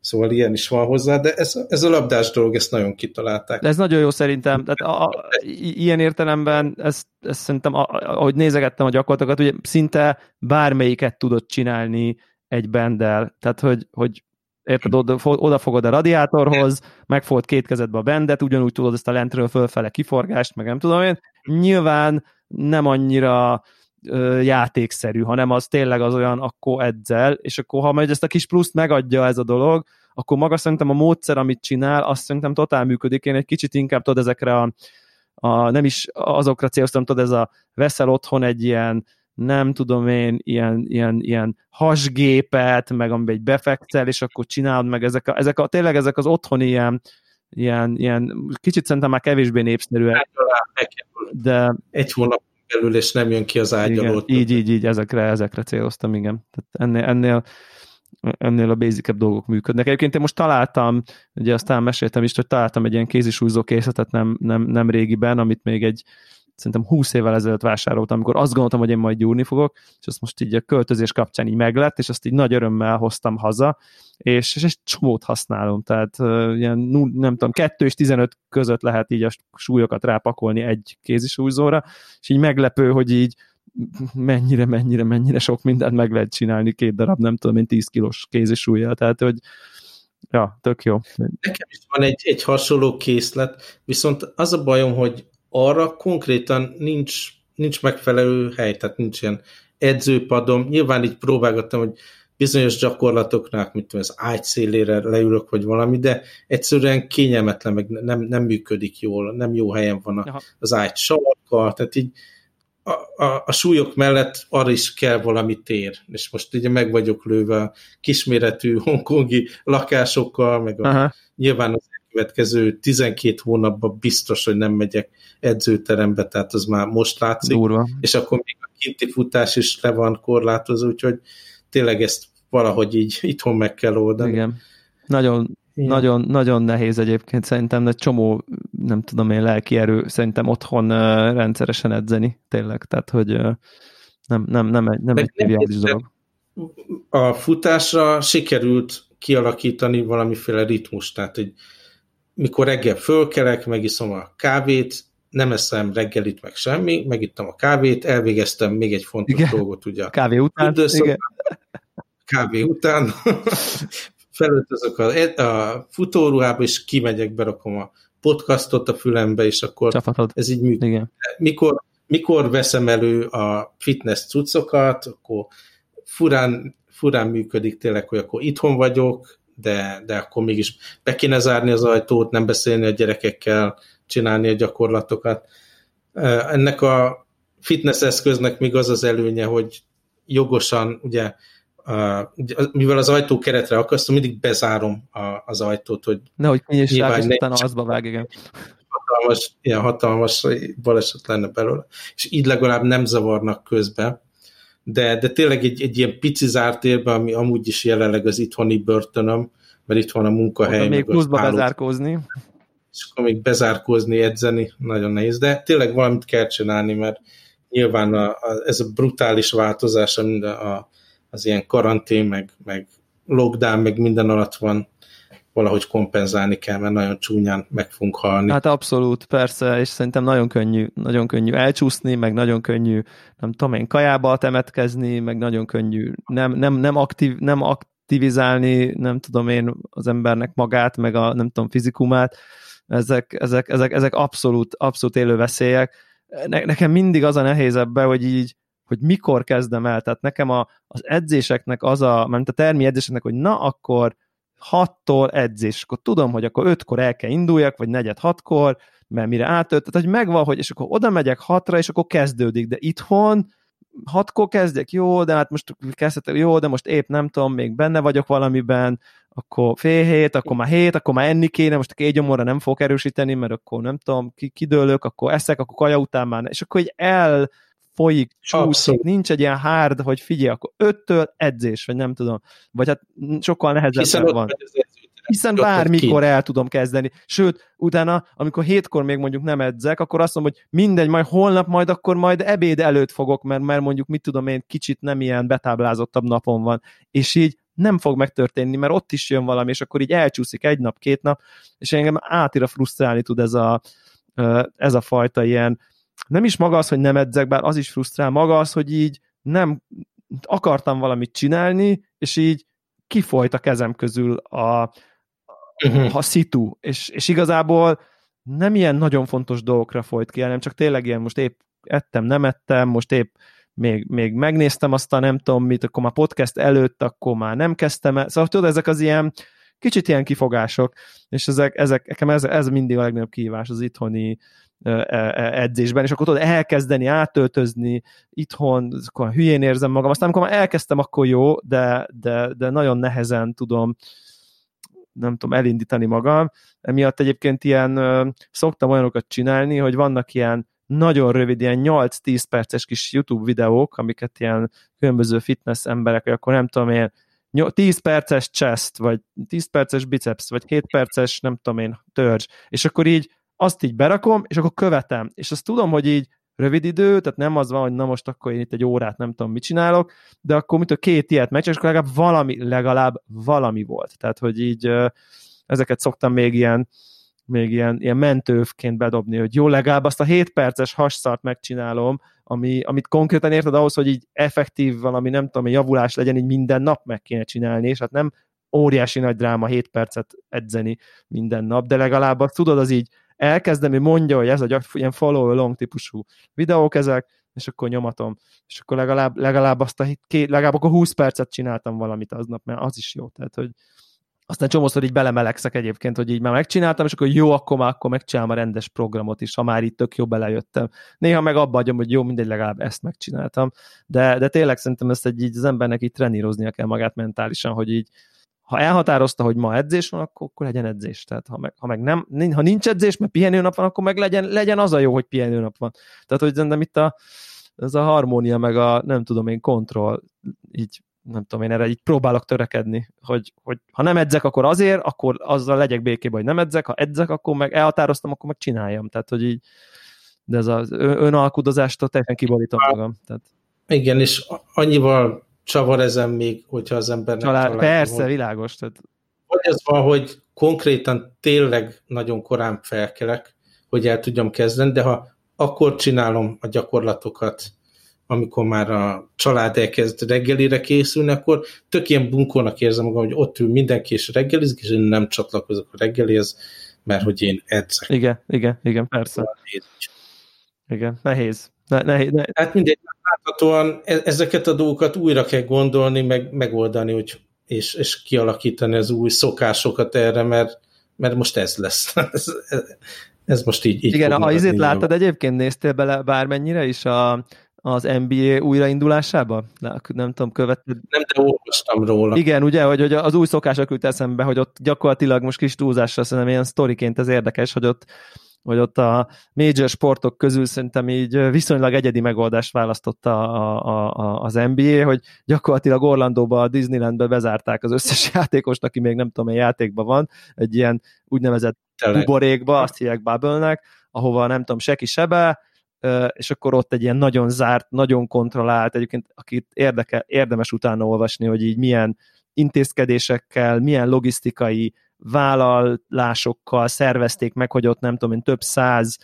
szóval ilyen is van hozzá, de ez, ez a labdás dolog, ezt nagyon kitalálták. De ez nagyon jó szerintem, tehát a, a, ilyen értelemben, ezt, ezt szerintem, a, ahogy nézegettem a gyakorlatokat, ugye szinte bármelyiket tudod csinálni egy benddel, tehát hogy, hogy érted, oda, oda fogod a radiátorhoz, megfogod két kezedbe a bendet, ugyanúgy tudod ezt a lentről fölfele kiforgást, meg nem tudom én, nyilván nem annyira játékszerű, hanem az tényleg az olyan, akkor edzel, és akkor ha majd ezt a kis pluszt megadja ez a dolog, akkor maga szerintem a módszer, amit csinál, azt szerintem totál működik. Én egy kicsit inkább tudod ezekre a, a nem is azokra céloztam, tudod, ez a veszel otthon egy ilyen, nem tudom én, ilyen, ilyen, ilyen hasgépet, meg amiben egy befekszel, és akkor csinálod meg ezek a, ezek a tényleg ezek az otthon ilyen, ilyen, ilyen kicsit szerintem már kevésbé népszerűek. De egy hónap belül, és nem jön ki az ágyalót. Így, így, így, ezekre, ezekre céloztam, igen. Tehát ennél, ennél, ennél a basic-ebb dolgok működnek. Egyébként én most találtam, ugye aztán meséltem is, hogy találtam egy ilyen kézisújzó készletet nem, nem, nem régiben, amit még egy szerintem húsz évvel ezelőtt vásároltam, amikor azt gondoltam, hogy én majd gyúrni fogok, és azt most így a költözés kapcsán így meglett, és azt így nagy örömmel hoztam haza, és, és egy csomót használom, tehát uh, ilyen, nem tudom, kettő és tizenöt között lehet így a súlyokat rápakolni egy kézisúlyzóra, és így meglepő, hogy így mennyire, mennyire, mennyire sok mindent meg lehet csinálni két darab, nem tudom én, tíz kilós kézisúllyal, tehát hogy ja, tök jó. Nekem is van egy, egy hasonló készlet, viszont az a bajom, hogy arra konkrétan nincs, nincs megfelelő hely, tehát nincs ilyen edzőpadom. Nyilván így próbálgattam, hogy bizonyos gyakorlatoknál, mint az ágy szélére leülök, vagy valami, de egyszerűen kényelmetlen, meg nem, nem működik jól, nem jó helyen van a, az ágy sarka, tehát így a, a, a súlyok mellett arra is kell valami tér, és most ugye meg vagyok lőve a kisméretű hongkongi lakásokkal, meg a, nyilván az következő tizenkét hónapban biztos, hogy nem megyek edzőterembe, tehát az már most látszik. Durva. És akkor még a kinti futás is le van korlátozó, úgyhogy tényleg ezt valahogy így itthon meg kell oldani. Igen. Nagyon, Igen. nagyon, nagyon nehéz egyébként szerintem, egy csomó, nem tudom én, lelki erő szerintem otthon uh, rendszeresen edzeni, tényleg, tehát hogy uh, nem, nem, nem egy, nem egy triviális dolog. A futásra sikerült kialakítani valamiféle ritmus, tehát egy mikor reggel fölkelek, megiszom a kávét, nem eszem reggelit, meg semmi, megittem a kávét, elvégeztem még egy fontos igen. dolgot, ugye. Kávé után. Igen. Kávé után. Felöltözök a, a futóruhába, és kimegyek, berakom a podcastot a fülembe, és akkor Csapatod. Ez így működik. Mikor, mikor veszem elő a fitness cuccokat, akkor furán, furán működik tényleg, hogy akkor itthon vagyok, De, de akkor mégis be kéne zárni az ajtót, nem beszélni a gyerekekkel, csinálni a gyakorlatokat. Ennek a fitness eszköznek még az az előnye, hogy jogosan, ugye, mivel az ajtó keretre akasztom, mindig bezárom a, az ajtót, hogy nehogy nyilván és utána azba vág, igen. Hatalmas, ilyen hatalmas baleset lenne belőle, és így legalább nem zavarnak közben. De, de tényleg egy, egy ilyen pici zárt térben, ami amúgy is jelenleg az itthoni börtönöm, mert itt van a munkahely. Oda még pluszba bezárkózni. És akkor még bezárkózni, edzeni, nagyon nehéz. De tényleg valamit kell csinálni, mert nyilván a, a, ez a brutális változás, a, a, az ilyen karantén, meg, meg lockdown, meg minden alatt van, valahogy kompenzálni kell, mert nagyon csúnyán meg fogunk halni. Hát abszolút, persze, és szerintem nagyon könnyű, nagyon könnyű elcsúszni, meg nagyon könnyű, nem tudom én, kajába temetkezni, meg nagyon könnyű nem, nem, nem, aktív, nem aktivizálni, nem tudom én, az embernek magát, meg a nem tudom, fizikumát. Ezek, ezek, ezek, ezek abszolút, abszolút élő veszélyek. Ne, nekem mindig az a nehéz ebben, hogy így hogy mikor kezdem el. Tehát nekem a, az edzéseknek az a, mert a termi edzéseknek, hogy na akkor hattól edzés, akkor tudom, hogy akkor ötkor el kell induljak, vagy negyed hatkor, mert mire átölt, tehát hogy megvan, hogy és akkor oda megyek hatra, és akkor kezdődik, de itthon hatkor kezdjek, jó, de hát most kezdhetek, jó, de most épp nem tudom, még benne vagyok valamiben, akkor fél hét, akkor már hét, akkor már enni kéne, most két gyomorra nem fogok erősíteni, mert akkor nem tudom, ki, kidőlök, akkor eszek, akkor kaja után már, és akkor így el folyik, csúszik, nincs egy ilyen hard, hogy figyelj, akkor öttől edzés, vagy nem tudom. Vagy hát sokkal nehezebb van. Hiszen ott van az edzőteremben, hiszen bármikor el tudom kezdeni. Sőt, utána, amikor hétkor még mondjuk nem edzek, akkor azt mondom, hogy mindegy, majd holnap, majd akkor majd ebéd előtt fogok, mert, mert mondjuk mit tudom én, kicsit nem ilyen betáblázottabb napon van. És így nem fog megtörténni, mert ott is jön valami, és akkor így elcsúszik egy nap, két nap, és engem átira frusztrálni tud ez a, ez a fajta ilyen, nem is maga az, hogy nem edzek, bár az is frusztrál, maga az, hogy így nem akartam valamit csinálni, és így kifolyt a kezem közül a, a szitu, és, és igazából nem ilyen nagyon fontos dolgokra folyt ki, hanem csak tényleg ilyen most épp ettem, nem ettem, most épp még, még megnéztem azt a nem tudom mit, akkor már podcast előtt, akkor már nem kezdtem el, szóval tudod, ezek az ilyen kicsit ilyen kifogások, és ezek, ezek, nekem ez, ez mindig a legnagyobb kihívás az itthoni edzésben, és akkor tudod elkezdeni, átöltözni itthon, akkor hülyén érzem magam, aztán amikor már elkezdtem, akkor jó, de, de, de nagyon nehezen tudom, nem tudom, elindítani magam, emiatt egyébként ilyen, szoktam olyanokat csinálni, hogy vannak ilyen nagyon rövid, ilyen nyolc-tíz perces kis YouTube videók, amiket ilyen különböző fitness emberek, akkor nem tudom én, tíz perces chest, vagy tíz perces biceps, vagy hét perces, nem tudom én, törzs, és akkor így azt így berakom, és akkor követem. És azt tudom, hogy így rövid idő, tehát nem az van, hogy na most akkor én itt egy órát nem tudom, mit csinálok, de akkor mit a két ilyet meccs, és akkor legalább valami, legalább valami volt. Tehát, hogy így ezeket szoktam még ilyen, még ilyen, ilyen mentővként bedobni, hogy jó, legalább azt a hét perces hasszart megcsinálom, ami, amit konkrétan érted ahhoz, hogy így effektív valami, nem tudom, javulás legyen, így minden nap meg kéne csinálni, és hát nem óriási nagy dráma hét percet edzeni minden nap, de legalább azt tudod, az így elkezdem, hogy mondja, hogy ez a gyak, ilyen follow-along típusú videók ezek, és akkor nyomatom, és akkor legalább, legalább azt a két, legalább akkor húsz percet csináltam valamit aznap, mert az is jó, tehát, hogy aztán csomószor így belemelegszek egyébként, hogy így már megcsináltam, és akkor jó, akkor már akkor megcsinálom a rendes programot is, ha már így tök jó belejöttem. Néha meg abba adjam, hogy jó, mindegy, legalább ezt megcsináltam, de, de tényleg szerintem ezt egy, így az embernek így treníroznia kell magát mentálisan, hogy így ha elhatározta, hogy ma edzés van, akkor, akkor legyen edzés. Tehát ha meg, ha meg nem, ha nincs edzés, mert pihenőnap van, akkor meg legyen, legyen az a jó, hogy pihenőnap van. Tehát, hogy szerintem itt a, ez a harmónia, meg a nem tudom én, kontroll, így nem tudom én, erre így próbálok törekedni, hogy, hogy ha nem edzek, akkor azért, akkor azzal legyek békében, hogy nem edzek, ha edzek, akkor meg elhatároztam, akkor meg csináljam. Tehát, hogy így, de ez az önalkudozástól teljesen kiborítom magam. Tehát. Igen, és annyival csavar ezen még, hogyha az embernek család, család persze, van. Világos. Tehát. Vagy ez van, hogy konkrétan tényleg nagyon korán felkelek, hogy el tudjam kezdeni, de ha akkor csinálom a gyakorlatokat, amikor már a család elkezd reggelire készülni, akkor tök ilyen bunkónak érzem magam, hogy ott ül mindenki és reggelizik, és én nem csatlakozok a reggelihez, mert hogy én edzek. Igen, igen, igen, persze. Nehéz. Igen, nehéz. Ne, ne, ne. Hát mindegy, láthatóan ezeket a dolgokat újra kell gondolni, meg, megoldani, hogy, és, és kialakítani az új szokásokat erre, mert, mert most ez lesz. ez, ez most így, így igen, ha izét láttad, egyébként néztél bele bármennyire is a, az en bé á újraindulásába? Nem tudom, követted. Nem, de olvastam róla. Igen, ugye, hogy, hogy az új szokások jut eszembe, hogy ott gyakorlatilag most kis túlzásra szerintem ilyen sztoriként ez érdekes, hogy ott hogy ott a major sportok közül szerintem így viszonylag egyedi megoldást választotta a, a, a, az en bé á, hogy gyakorlatilag Orlandóba, a Disneylandbe bezárták az összes játékost, aki még nem tudom, egy játékban van, egy ilyen úgynevezett buborékba, azt hívják bubble-nek, ahova nem tudom, seki sebe, és akkor ott egy ilyen nagyon zárt, nagyon kontrollált, egyébként akit érdeke, érdemes utána olvasni, hogy így milyen intézkedésekkel, milyen logisztikai vállalásokkal szervezték meg, hogy ott nem tudom én, több száz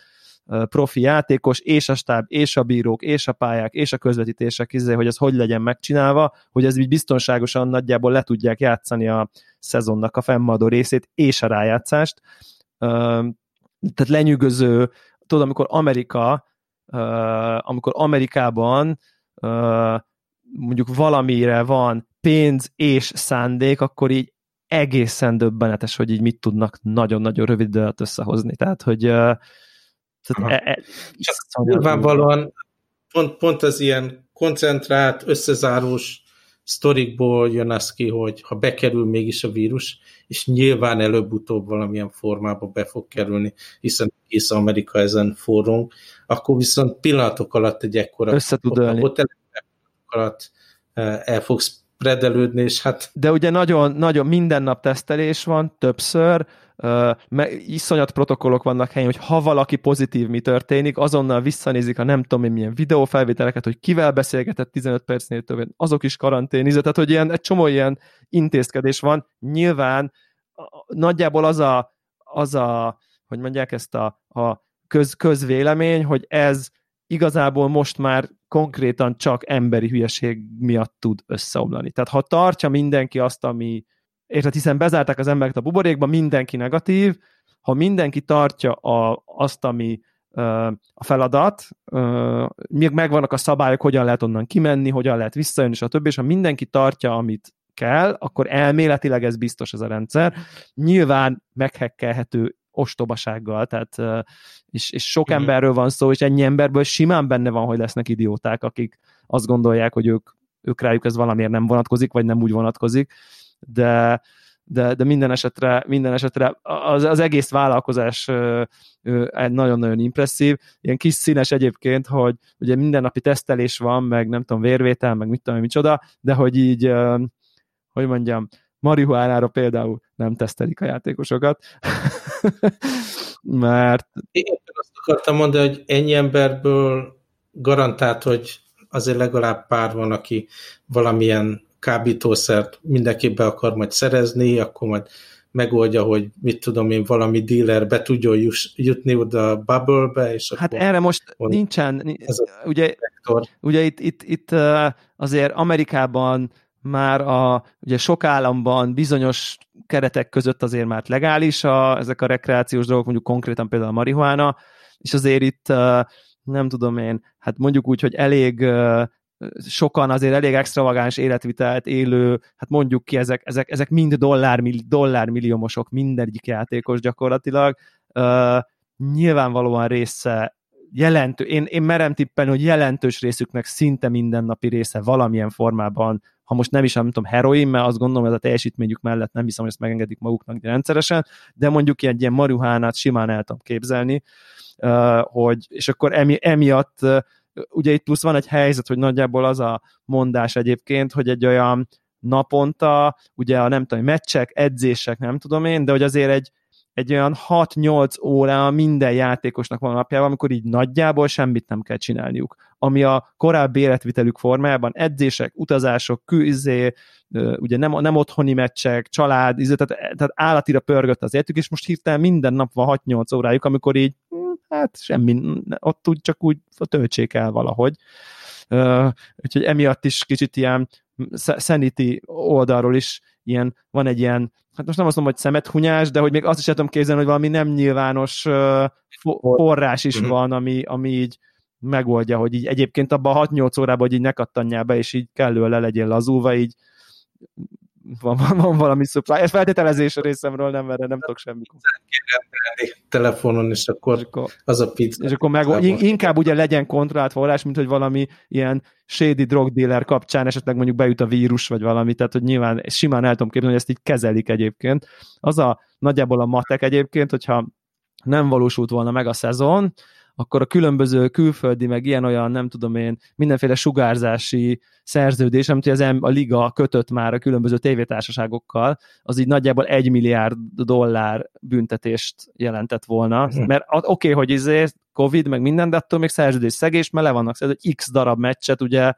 profi játékos, és a stáb, és a bírók, és a pályák, és a közvetítések, hogy ez hogy legyen megcsinálva, hogy ez így biztonságosan nagyjából le tudják játszani a szezonnak a fennmaradó részét, és a rájátszást. Tehát lenyűgöző, tudod, amikor Amerika, amikor Amerikában mondjuk valamire van pénz és szándék, akkor így egészen döbbenetes, hogy így mit tudnak nagyon-nagyon rövid időt összehozni. Tehát, hogy... Tehát e, e, Csak nyilvánvalóan pont, pont az ilyen koncentrált, összezárós sztorikból jön az ki, hogy ha bekerül mégis a vírus, és nyilván előbb-utóbb valamilyen formába be fog kerülni, hiszen egész Amerika ezen forrong, akkor viszont pillanatok alatt egy ekkora... Össze tud ölni. Pillanatok alatt el fogsz predelődni, és hát... De ugye nagyon, nagyon minden nap tesztelés van, többször, meg iszonyat protokollok vannak helyen, hogy ha valaki pozitív, mi történik, azonnal visszanézik a nem tudom én milyen videófelvételeket, hogy kivel beszélgetett tizenöt percnél többet, azok is karanténizett, tehát hogy ilyen, egy csomó ilyen intézkedés van. Nyilván nagyjából az a, az a hogy mondják ezt a, a köz, közvélemény, hogy ez igazából most már konkrétan csak emberi hülyeség miatt tud összeomlani. Tehát ha tartja mindenki azt, ami érted, hiszen bezárták az embereket a buborékba, mindenki negatív, ha mindenki tartja a, azt, ami ö, a feladat, ö, megvannak a szabályok, hogyan lehet onnan kimenni, hogyan lehet visszajönni, és a többi, és ha mindenki tartja, amit kell, akkor elméletileg ez biztos ez a rendszer. Nyilván meghekkelhető ostobasággal, tehát és, és sok mm-hmm. emberről van szó, és ennyi emberből simán benne van, hogy lesznek idióták, akik azt gondolják, hogy ők, ők rájuk ez valamiért nem vonatkozik, vagy nem úgy vonatkozik, de, de, de minden esetre, minden esetre az, az egész vállalkozás nagyon-nagyon impresszív, ilyen kis színes egyébként, hogy ugye mindennapi tesztelés van, meg nem tudom, vérvétel, meg mit tudom, micsoda, de hogy így, hogy mondjam, marihuánára például nem tesztelik a játékosokat, mert... Én azt akartam mondani, hogy ennyi emberből garantált, hogy azért legalább pár van, aki valamilyen kábítószert mindenképpen akar majd szerezni, akkor majd megoldja, hogy mit tudom én, valami díler be tudjon jutni oda a bubble-be, és hát erre most nincsen, ugye, ugye itt, itt, itt azért Amerikában már a, ugye sok államban bizonyos keretek között azért már legális a, ezek a rekreációs dolgok, mondjuk konkrétan például a marihuána, és azért itt nem tudom én, hát mondjuk úgy, hogy elég sokan azért elég extravagáns életvitelt élő, hát mondjuk ki, ezek, ezek, ezek mind dollármilli, dollármilliómosok, mindegyik játékos gyakorlatilag, nyilvánvalóan része jelentő, én, én merem tippelni, hogy jelentős részüknek szinte mindennapi része valamilyen formában, ha most nem is, nem tudom, heroin, mert azt gondolom, hogy ez a teljesítményük mellett nem hiszem, hogy ezt megengedik maguknak rendszeresen, de mondjuk egy ilyen marihuánát simán el tudom képzelni, hogy, és akkor emi, emiatt, ugye itt plusz van egy helyzet, hogy nagyjából az a mondás egyébként, hogy egy olyan naponta, ugye a nem tudom, meccsek, edzések, nem tudom én, de hogy azért egy egy olyan hat-nyolc óra minden játékosnak van napjában, amikor így nagyjából semmit nem kell csinálniuk. Ami a korábbi életvitelük formájában edzések, utazások, küzdé, ugye nem, nem otthoni meccsek, család, izé, tehát, tehát állatira pörgött az életük, és most hirtelen minden nap van hat-nyolc órájuk, amikor így, hát semmi, ott úgy csak úgy töltsék el valahogy. Úgyhogy emiatt is kicsit ilyen sanity oldalról is ilyen, van egy ilyen, hát most nem azt mondom, hogy szemethunyás, de hogy még azt is el tudom képzelni, hogy valami nem nyilvános forrás is van, ami, ami így megoldja, hogy így egyébként abban a hat-nyolc órában, hogy így ne kattanjál be, és így kellően le legyél lazulva, így van, van, van valami supply. Ez feltételezés a részemről, nem, erre nem tudok semmit. Telefonon, és akkor az a pizza. És akkor meg, inkább ugye legyen kontrollált forrás, mint hogy valami ilyen shady drug dealer kapcsán esetleg mondjuk bejut a vírus, vagy valami, tehát hogy nyilván simán el tudom képzelni, hogy ezt így kezelik egyébként. Az a nagyjából a matek egyébként, hogyha nem valósult volna meg a szezon, akkor a különböző külföldi, meg ilyen-olyan, nem tudom én, mindenféle sugárzási szerződés, amit az a liga kötött már a különböző tévétársaságokkal, az így nagyjából egy milliárd dollár büntetést jelentett volna. Mm-hmm. Mert oké, okay, hogy ezért Covid, meg minden, de attól még szerződés szegés, mert le vannak szerződés, x darab meccset ugye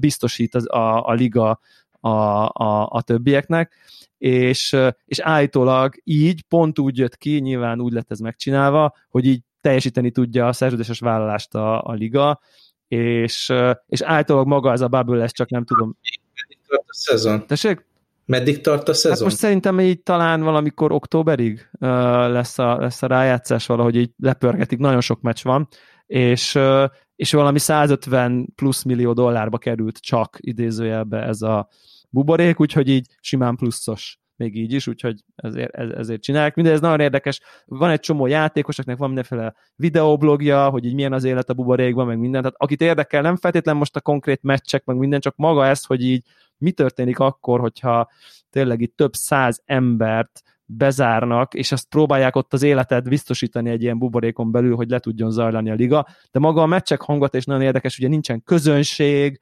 biztosít az, a, a liga a, a, a többieknek, és, és állítólag így pont úgy jött ki, nyilván úgy lett ez megcsinálva, hogy így teljesíteni tudja a szerződéses vállalást a, a liga, és, és általában maga ez a bubble, ezt csak nem tudom. Meddig tart a szezon? Tessék? Meddig tart a szezon? Hát most szerintem így talán valamikor októberig uh, lesz, a, lesz a rájátszás, valahogy így lepörgetik, nagyon sok meccs van, és, uh, és valami százötven plusz millió dollárba került csak idézőjelbe ez a buborék, úgyhogy így simán pluszos. Még így is, úgyhogy ezért, ez, ezért csinálják. Mindez nagyon érdekes. Van egy csomó játékosoknak, van mindenféle videoblogja, hogy így milyen az élet a buborékban, meg minden. Tehát akit érdekel, nem feltétlen most a konkrét meccsek, meg minden, csak maga ez, hogy így mi történik akkor, hogyha tényleg itt több száz embert bezárnak, és azt próbálják ott az életet biztosítani egy ilyen buborékon belül, hogy le tudjon zajlani a liga. De maga a meccsek hangot, és nagyon érdekes, ugye nincsen közönség,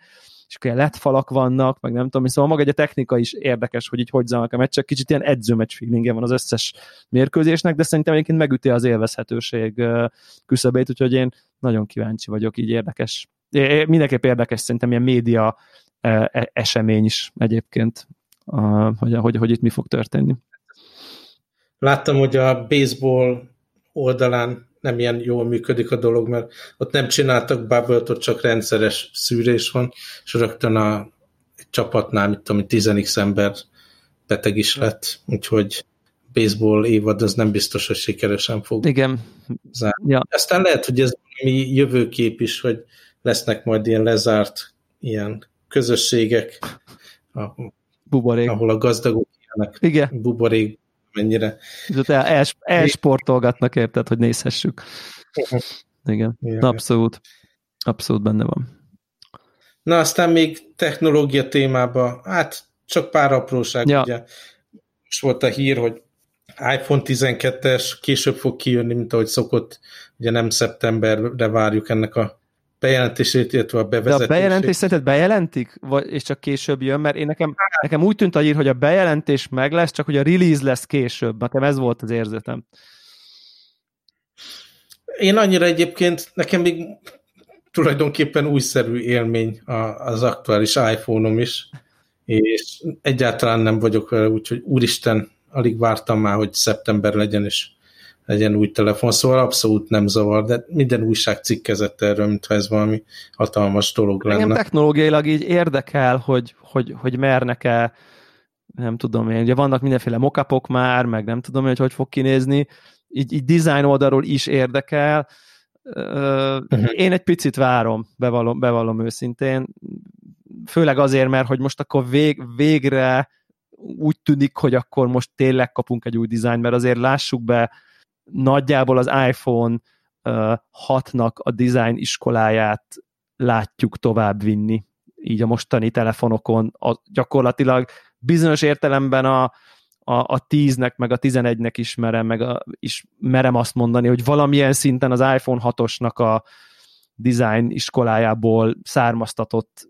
és akkor ilyen ledfalak vannak, meg nem tudom, szóval maga egy a technika is érdekes, hogy így hogy zajlanak a meccsek, kicsit ilyen edzőmeccs feelingje van az összes mérkőzésnek, de szerintem egyébként megüti az élvezhetőség küszöbét, úgyhogy én nagyon kíváncsi vagyok, így érdekes. É, mindenképp érdekes szerintem ilyen média esemény is egyébként, hogy, hogy, hogy itt mi fog történni. Láttam, hogy a baseball oldalán nem ilyen jól működik a dolog, mert ott nem csináltak bubble-t, ott csak rendszeres szűrés van, és rögtön a csapatnál, mit tudom, tíz x ember beteg is lett, úgyhogy baseball évad, az nem biztos, hogy sikeresen fog igen zárni. Ja. Aztán lehet, hogy ez mi jövőkép is, hogy lesznek majd ilyen lezárt ilyen közösségek, ahol, ahol a gazdagok ilyenek. Igen. Buborék. Mennyire. És ott el, elsportolgatnak, érted, hogy nézhessük. Igen, igen. Abszolút. Abszolút benne van. Na, aztán még technológia témában, hát csak pár apróság, ja. Ugye. Most volt a hír, hogy iPhone tizenkettes később fog kijönni, mint ahogy szokott, ugye nem szeptemberre várjuk ennek a bejelentését, illetve a bevezetését. De a bejelentés szerinted bejelentik? Vagy, és csak később jön? Mert én nekem, nekem úgy tűnt a hír, hogy a bejelentés meg lesz, csak hogy a release lesz később. Nekem ez volt az érzetem. Én annyira egyébként, nekem még tulajdonképpen újszerű élmény az aktuális iPhone-om is, és egyáltalán nem vagyok vele, úgyhogy úristen, alig vártam már, hogy szeptember legyen, és legyen új telefon, szóval abszolút nem zavar, de minden újság cikkezett erről, mintha ez valami hatalmas dolog lenne. Engem technológiailag így érdekel, hogy, hogy, hogy mernek-e, nem tudom én, ugye vannak mindenféle mockupok már, meg nem tudom én, hogy hogy fog kinézni, így, így design oldalról is érdekel. Én egy picit várom, bevallom, bevallom őszintén, főleg azért, mert hogy most akkor vég, végre úgy tűnik, hogy akkor most tényleg kapunk egy új dizájn, mert azért lássuk be, nagyjából az iPhone hatnak a design iskoláját látjuk tovább vinni, így a mostani telefonokon. A, gyakorlatilag bizonyos értelemben a, a, a tíznek, meg a tizenegynek is merem, meg a, is merem azt mondani, hogy valamilyen szinten az iPhone hatosnak a design iskolájából származtatott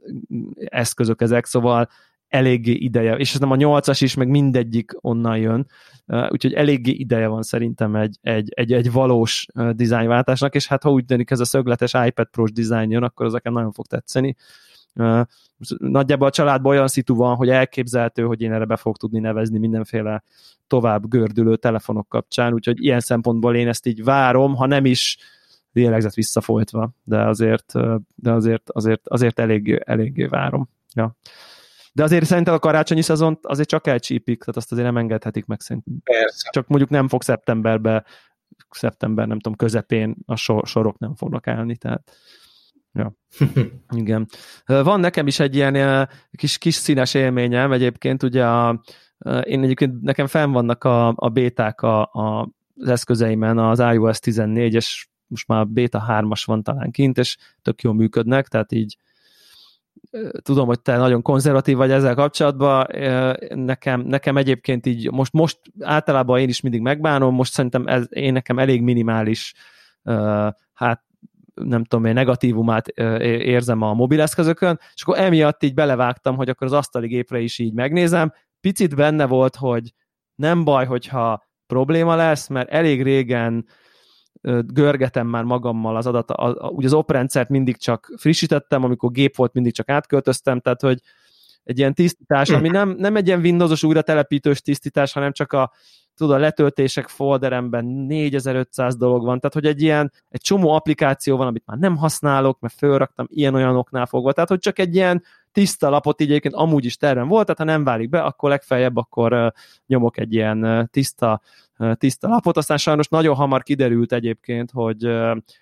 eszközök ezek, szóval eléggé ideje, és ez nem a nyolcas is, meg mindegyik onnan jön, úgyhogy eléggé ideje van szerintem egy, egy, egy, egy valós dizájnváltásnak, és hát ha úgy tűnik ez a szögletes iPad Pro-s dizájn jön, akkor az nekem nagyon fog tetszeni. Nagyjából a családban olyan szitu van, hogy elképzelhető, hogy én erre be fogok tudni nevezni mindenféle tovább gördülő telefonok kapcsán, úgyhogy ilyen szempontból én ezt így várom, ha nem is lélegzett visszafolytva, de azért, de azért, azért, azért eléggé, eléggé várom. Ja. De azért szerintem a karácsonyi szezont azért csak elcsípik, tehát azt azért nem engedhetik meg szerintem. Persze. Csak mondjuk nem fog szeptemberbe, szeptember nem tudom, közepén a sor, sorok nem fognak állni, tehát ja. Igen. Van nekem is egy ilyen kis, kis színes élményem egyébként, ugye a, én egyébként nekem fenn vannak a, a béták a, a, az eszközeimen, az iOS tizennégyes, most már béta hármas van talán kint, és tök jól működnek, tehát így tudom, hogy te nagyon konzervatív vagy ezzel kapcsolatban, nekem, nekem egyébként így, most, most általában én is mindig megbánom, most szerintem ez, én nekem elég minimális, hát nem tudom én, negatívumát érzem a mobileszközökön, és akkor emiatt így belevágtam, hogy akkor az asztali gépre is így megnézem, picit benne volt, hogy nem baj, hogyha probléma lesz, mert elég régen görgetem már magammal az adat, ugye az oprendszert mindig csak frissítettem, amikor gép volt, mindig csak átköltöztem, tehát hogy egy ilyen tisztítás, ami nem, nem egy ilyen Windowsos újra telepítős tisztítás, hanem csak a, tudod, a letöltések folderemben négyezer-ötszáz dolog van, tehát hogy egy ilyen, egy csomó applikáció van, amit már nem használok, mert fölraktam ilyen-olyanoknál fogva, tehát hogy csak egy ilyen tiszta lapot így egyébként amúgy is tervem volt, tehát ha nem válik be, akkor legfeljebb akkor nyomok egy ilyen tiszta tiszta lapot, aztán sajnos nagyon hamar kiderült egyébként, hogy,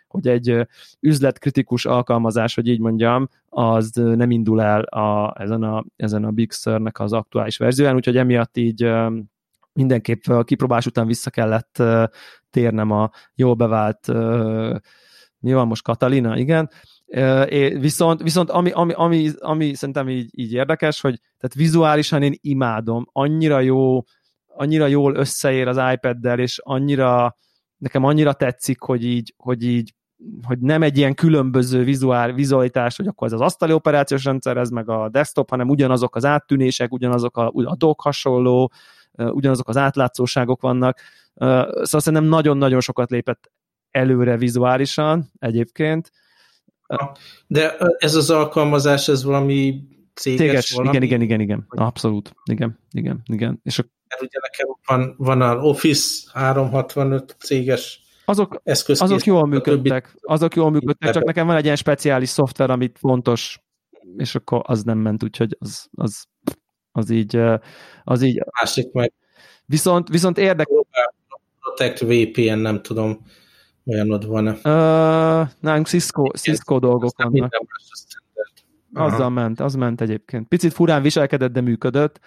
hogy egy üzletkritikus alkalmazás, hogy így mondjam, az nem indul el a, ezen, a, ezen a Big Sur-nek az aktuális verzióján, úgyhogy emiatt így mindenképp a kipróbálás után vissza kellett térnem a jól bevált, mi van most, Katalina, igen, viszont, viszont ami, ami, ami, ami szerintem így, így érdekes, hogy tehát vizuálisan én imádom, annyira jó, annyira jól összeér az iPaddel, és annyira, nekem annyira tetszik, hogy így, hogy így hogy nem egy ilyen különböző vizuál, vizualitás, hogy akkor ez az asztali operációs rendszer, ez meg a desktop, hanem ugyanazok az áttűnések, ugyanazok a, a dock hasonló, ugyanazok az átlátszóságok vannak. Szóval szerintem nagyon-nagyon sokat lépett előre vizuálisan egyébként. De ez az alkalmazás, ez valami céges, céges valami? Igen, igen, igen, igen. Abszolút. Igen, igen, igen. És a... ugye nekem van, van az Office háromszázhatvanöt céges azok, azok jól működtek, azok jól működtek, csak nekem van egy ilyen speciális szoftver, amit fontos, és akkor az nem ment, úgyhogy az, az, az így... Az így. Másik meg. Viszont, viszont érdekes... Protect vé pé en, nem tudom, olyanod van-e. Uh, nálunk Cisco, Cisco dolgok vannak. Azzal ment, az ment egyébként. Picit furán viselkedett, de működött.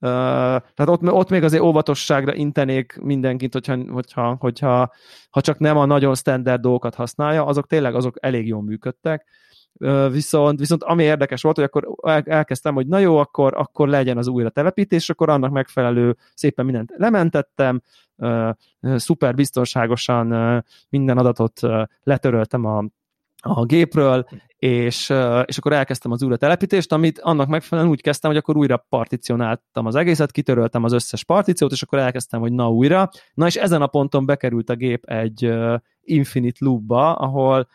Uh, tehát ott, ott még azért óvatosságra intenék mindenkit, hogyha, hogyha, hogyha ha csak nem a nagyon standard dolgokat használja, azok tényleg azok elég jól működtek, uh, viszont, viszont ami érdekes volt, hogy akkor el, elkezdtem, hogy na jó, akkor, akkor legyen az újra telepítés, akkor annak megfelelő szépen mindent lementettem, uh, szuper biztonságosan uh, minden adatot uh, letöröltem a a gépről, és, és akkor elkezdtem az újra telepítést, amit annak megfelelően úgy kezdtem, hogy akkor újra particionáltam az egészet, kitöröltem az összes partíciót, és akkor elkezdtem, hogy na újra. Na és ezen a ponton bekerült a gép egy infinite loopba, ahol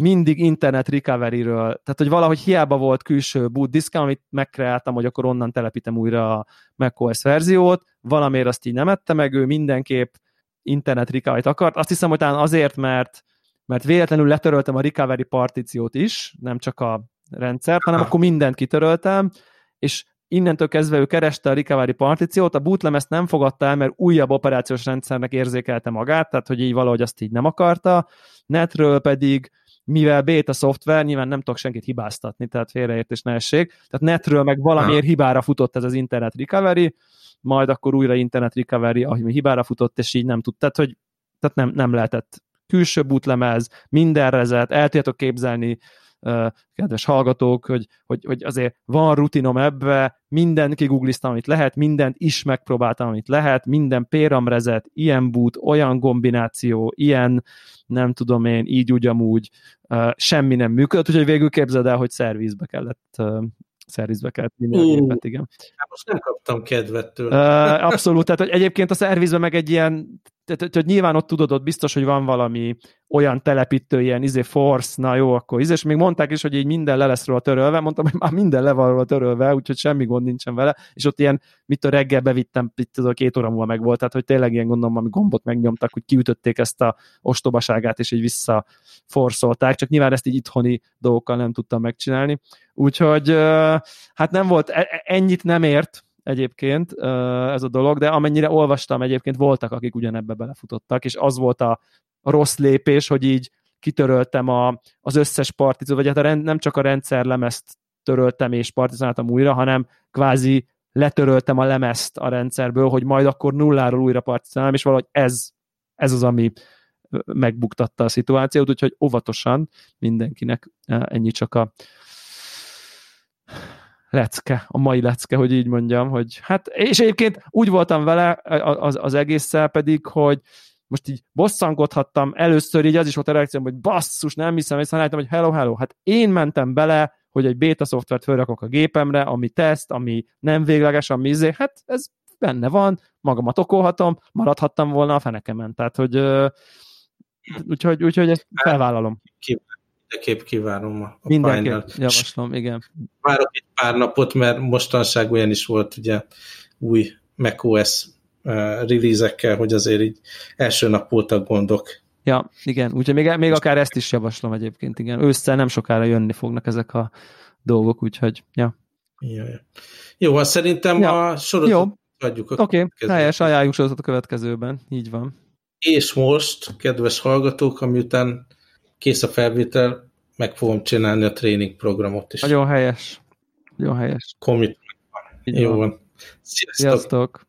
mindig internet recovery-ről, tehát hogy valahogy hiába volt külső boot diszkem, amit megkreáltam, hogy akkor onnan telepítem újra a macOS verziót, valamiért azt így nem ette meg, ő mindenképp internet recovery-t akart. Azt hiszem, hogy talán azért, mert mert véletlenül letöröltem a recovery partíciót is, nem csak a rendszert, hanem akkor mindent kitöröltem, és innentől kezdve ő kereste a recovery partíciót, a bootlemezt nem fogadta el, mert újabb operációs rendszernek érzékelte magát, tehát hogy így valahogy azt így nem akarta. Netről pedig, mivel beta szoftver, nyilván nem tudok senkit hibáztatni, tehát félreértés ne essék, tehát netről meg valamiért hibára futott ez az internet recovery, majd akkor újra internet recovery, ami hibára futott, és így nem tud, tehát, hogy, tehát nem, nem lehetett külső bootlemez, minden rezet, el tudjátok képzelni, uh, kedves hallgatók, hogy, hogy, hogy azért van rutinom ebbe, mindent kigugliztam, amit lehet, mindent is megpróbáltam, amit lehet, minden péram rezet, ilyen boot, olyan kombináció, ilyen, nem tudom én, így úgy amúgy, uh, semmi nem működött, úgyhogy végül képzeld el, hogy szervizbe kellett uh, szervizbe kellett minden uh, gépet, igen. Most nem kaptam kedvet tőle. Uh, abszolút, tehát hogy egyébként a szervizbe meg egy ilyen, tehát hogy nyilván ott tudod, ott biztos, hogy van valami olyan telepítő, ilyen izé force, na jó, akkor izé, és még mondták is, hogy így minden le lesz róla törölve, mondtam, hogy már minden le van róla törölve, úgyhogy semmi gond nincsen vele, és ott ilyen, mit a reggel bevittem, itt a két óra múlva meg volt, tehát hogy tényleg ilyen gondolom, ami gombot megnyomtak, hogy kiütötték ezt a ostobaságát, és így visszaforszolták, csak nyilván ezt így itthoni dolgokkal nem tudtam megcsinálni, úgyhogy hát nem volt, ennyit nem ért egyébként ez a dolog, de amennyire olvastam, egyébként voltak, akik ugyanebbe belefutottak, és az volt a rossz lépés, hogy így kitöröltem a, az összes partíciót, vagy hát a rend, nem csak a rendszerlemezt töröltem és partizáltam újra, hanem kvázi letöröltem a lemezt a rendszerből, hogy majd akkor nulláról újra partizálom, és valahogy ez, ez az, ami megbuktatta a szituációt, úgyhogy óvatosan mindenkinek ennyi csak a lecke, a mai lecke, hogy így mondjam, hogy hát, és egyébként úgy voltam vele az, az egésszel pedig, hogy most így bosszankodhattam, először így az is volt a reakcióm, hogy basszus, nem hiszem, és rájöttem, hogy hello, hello, hát én mentem bele, hogy egy beta szoftvert felrakok a gépemre, ami teszt, ami nem végleges, ami izé, hát ez benne van, magamat okolhatom, maradhattam volna a fenekemen, tehát, hogy úgyhogy, úgyhogy ezt felvállalom. Mindenképp kívánom a Final-t. Javaslom, igen. Várok egy pár napot, mert mostanság olyan is volt ugye új macOS uh, release-ekkel, hogy azért így első nap voltak gondok. Ja, igen, úgyhogy még, még akár ezt is javaslom egyébként, igen. Ősszel nem sokára jönni fognak ezek a dolgok, úgyhogy, ja. Jaj. Jó, hát szerintem ja. a sorozatot adjuk. Oké, okay. Helyes, ajánljuk sorozat a következőben, így van. És most, kedves hallgatók, amiután kész a felvétel, meg fogom csinálni a tréning programot is. Nagyon helyes. Nagyon helyes. Commit. Jó van. Sziasztok. Sziasztok.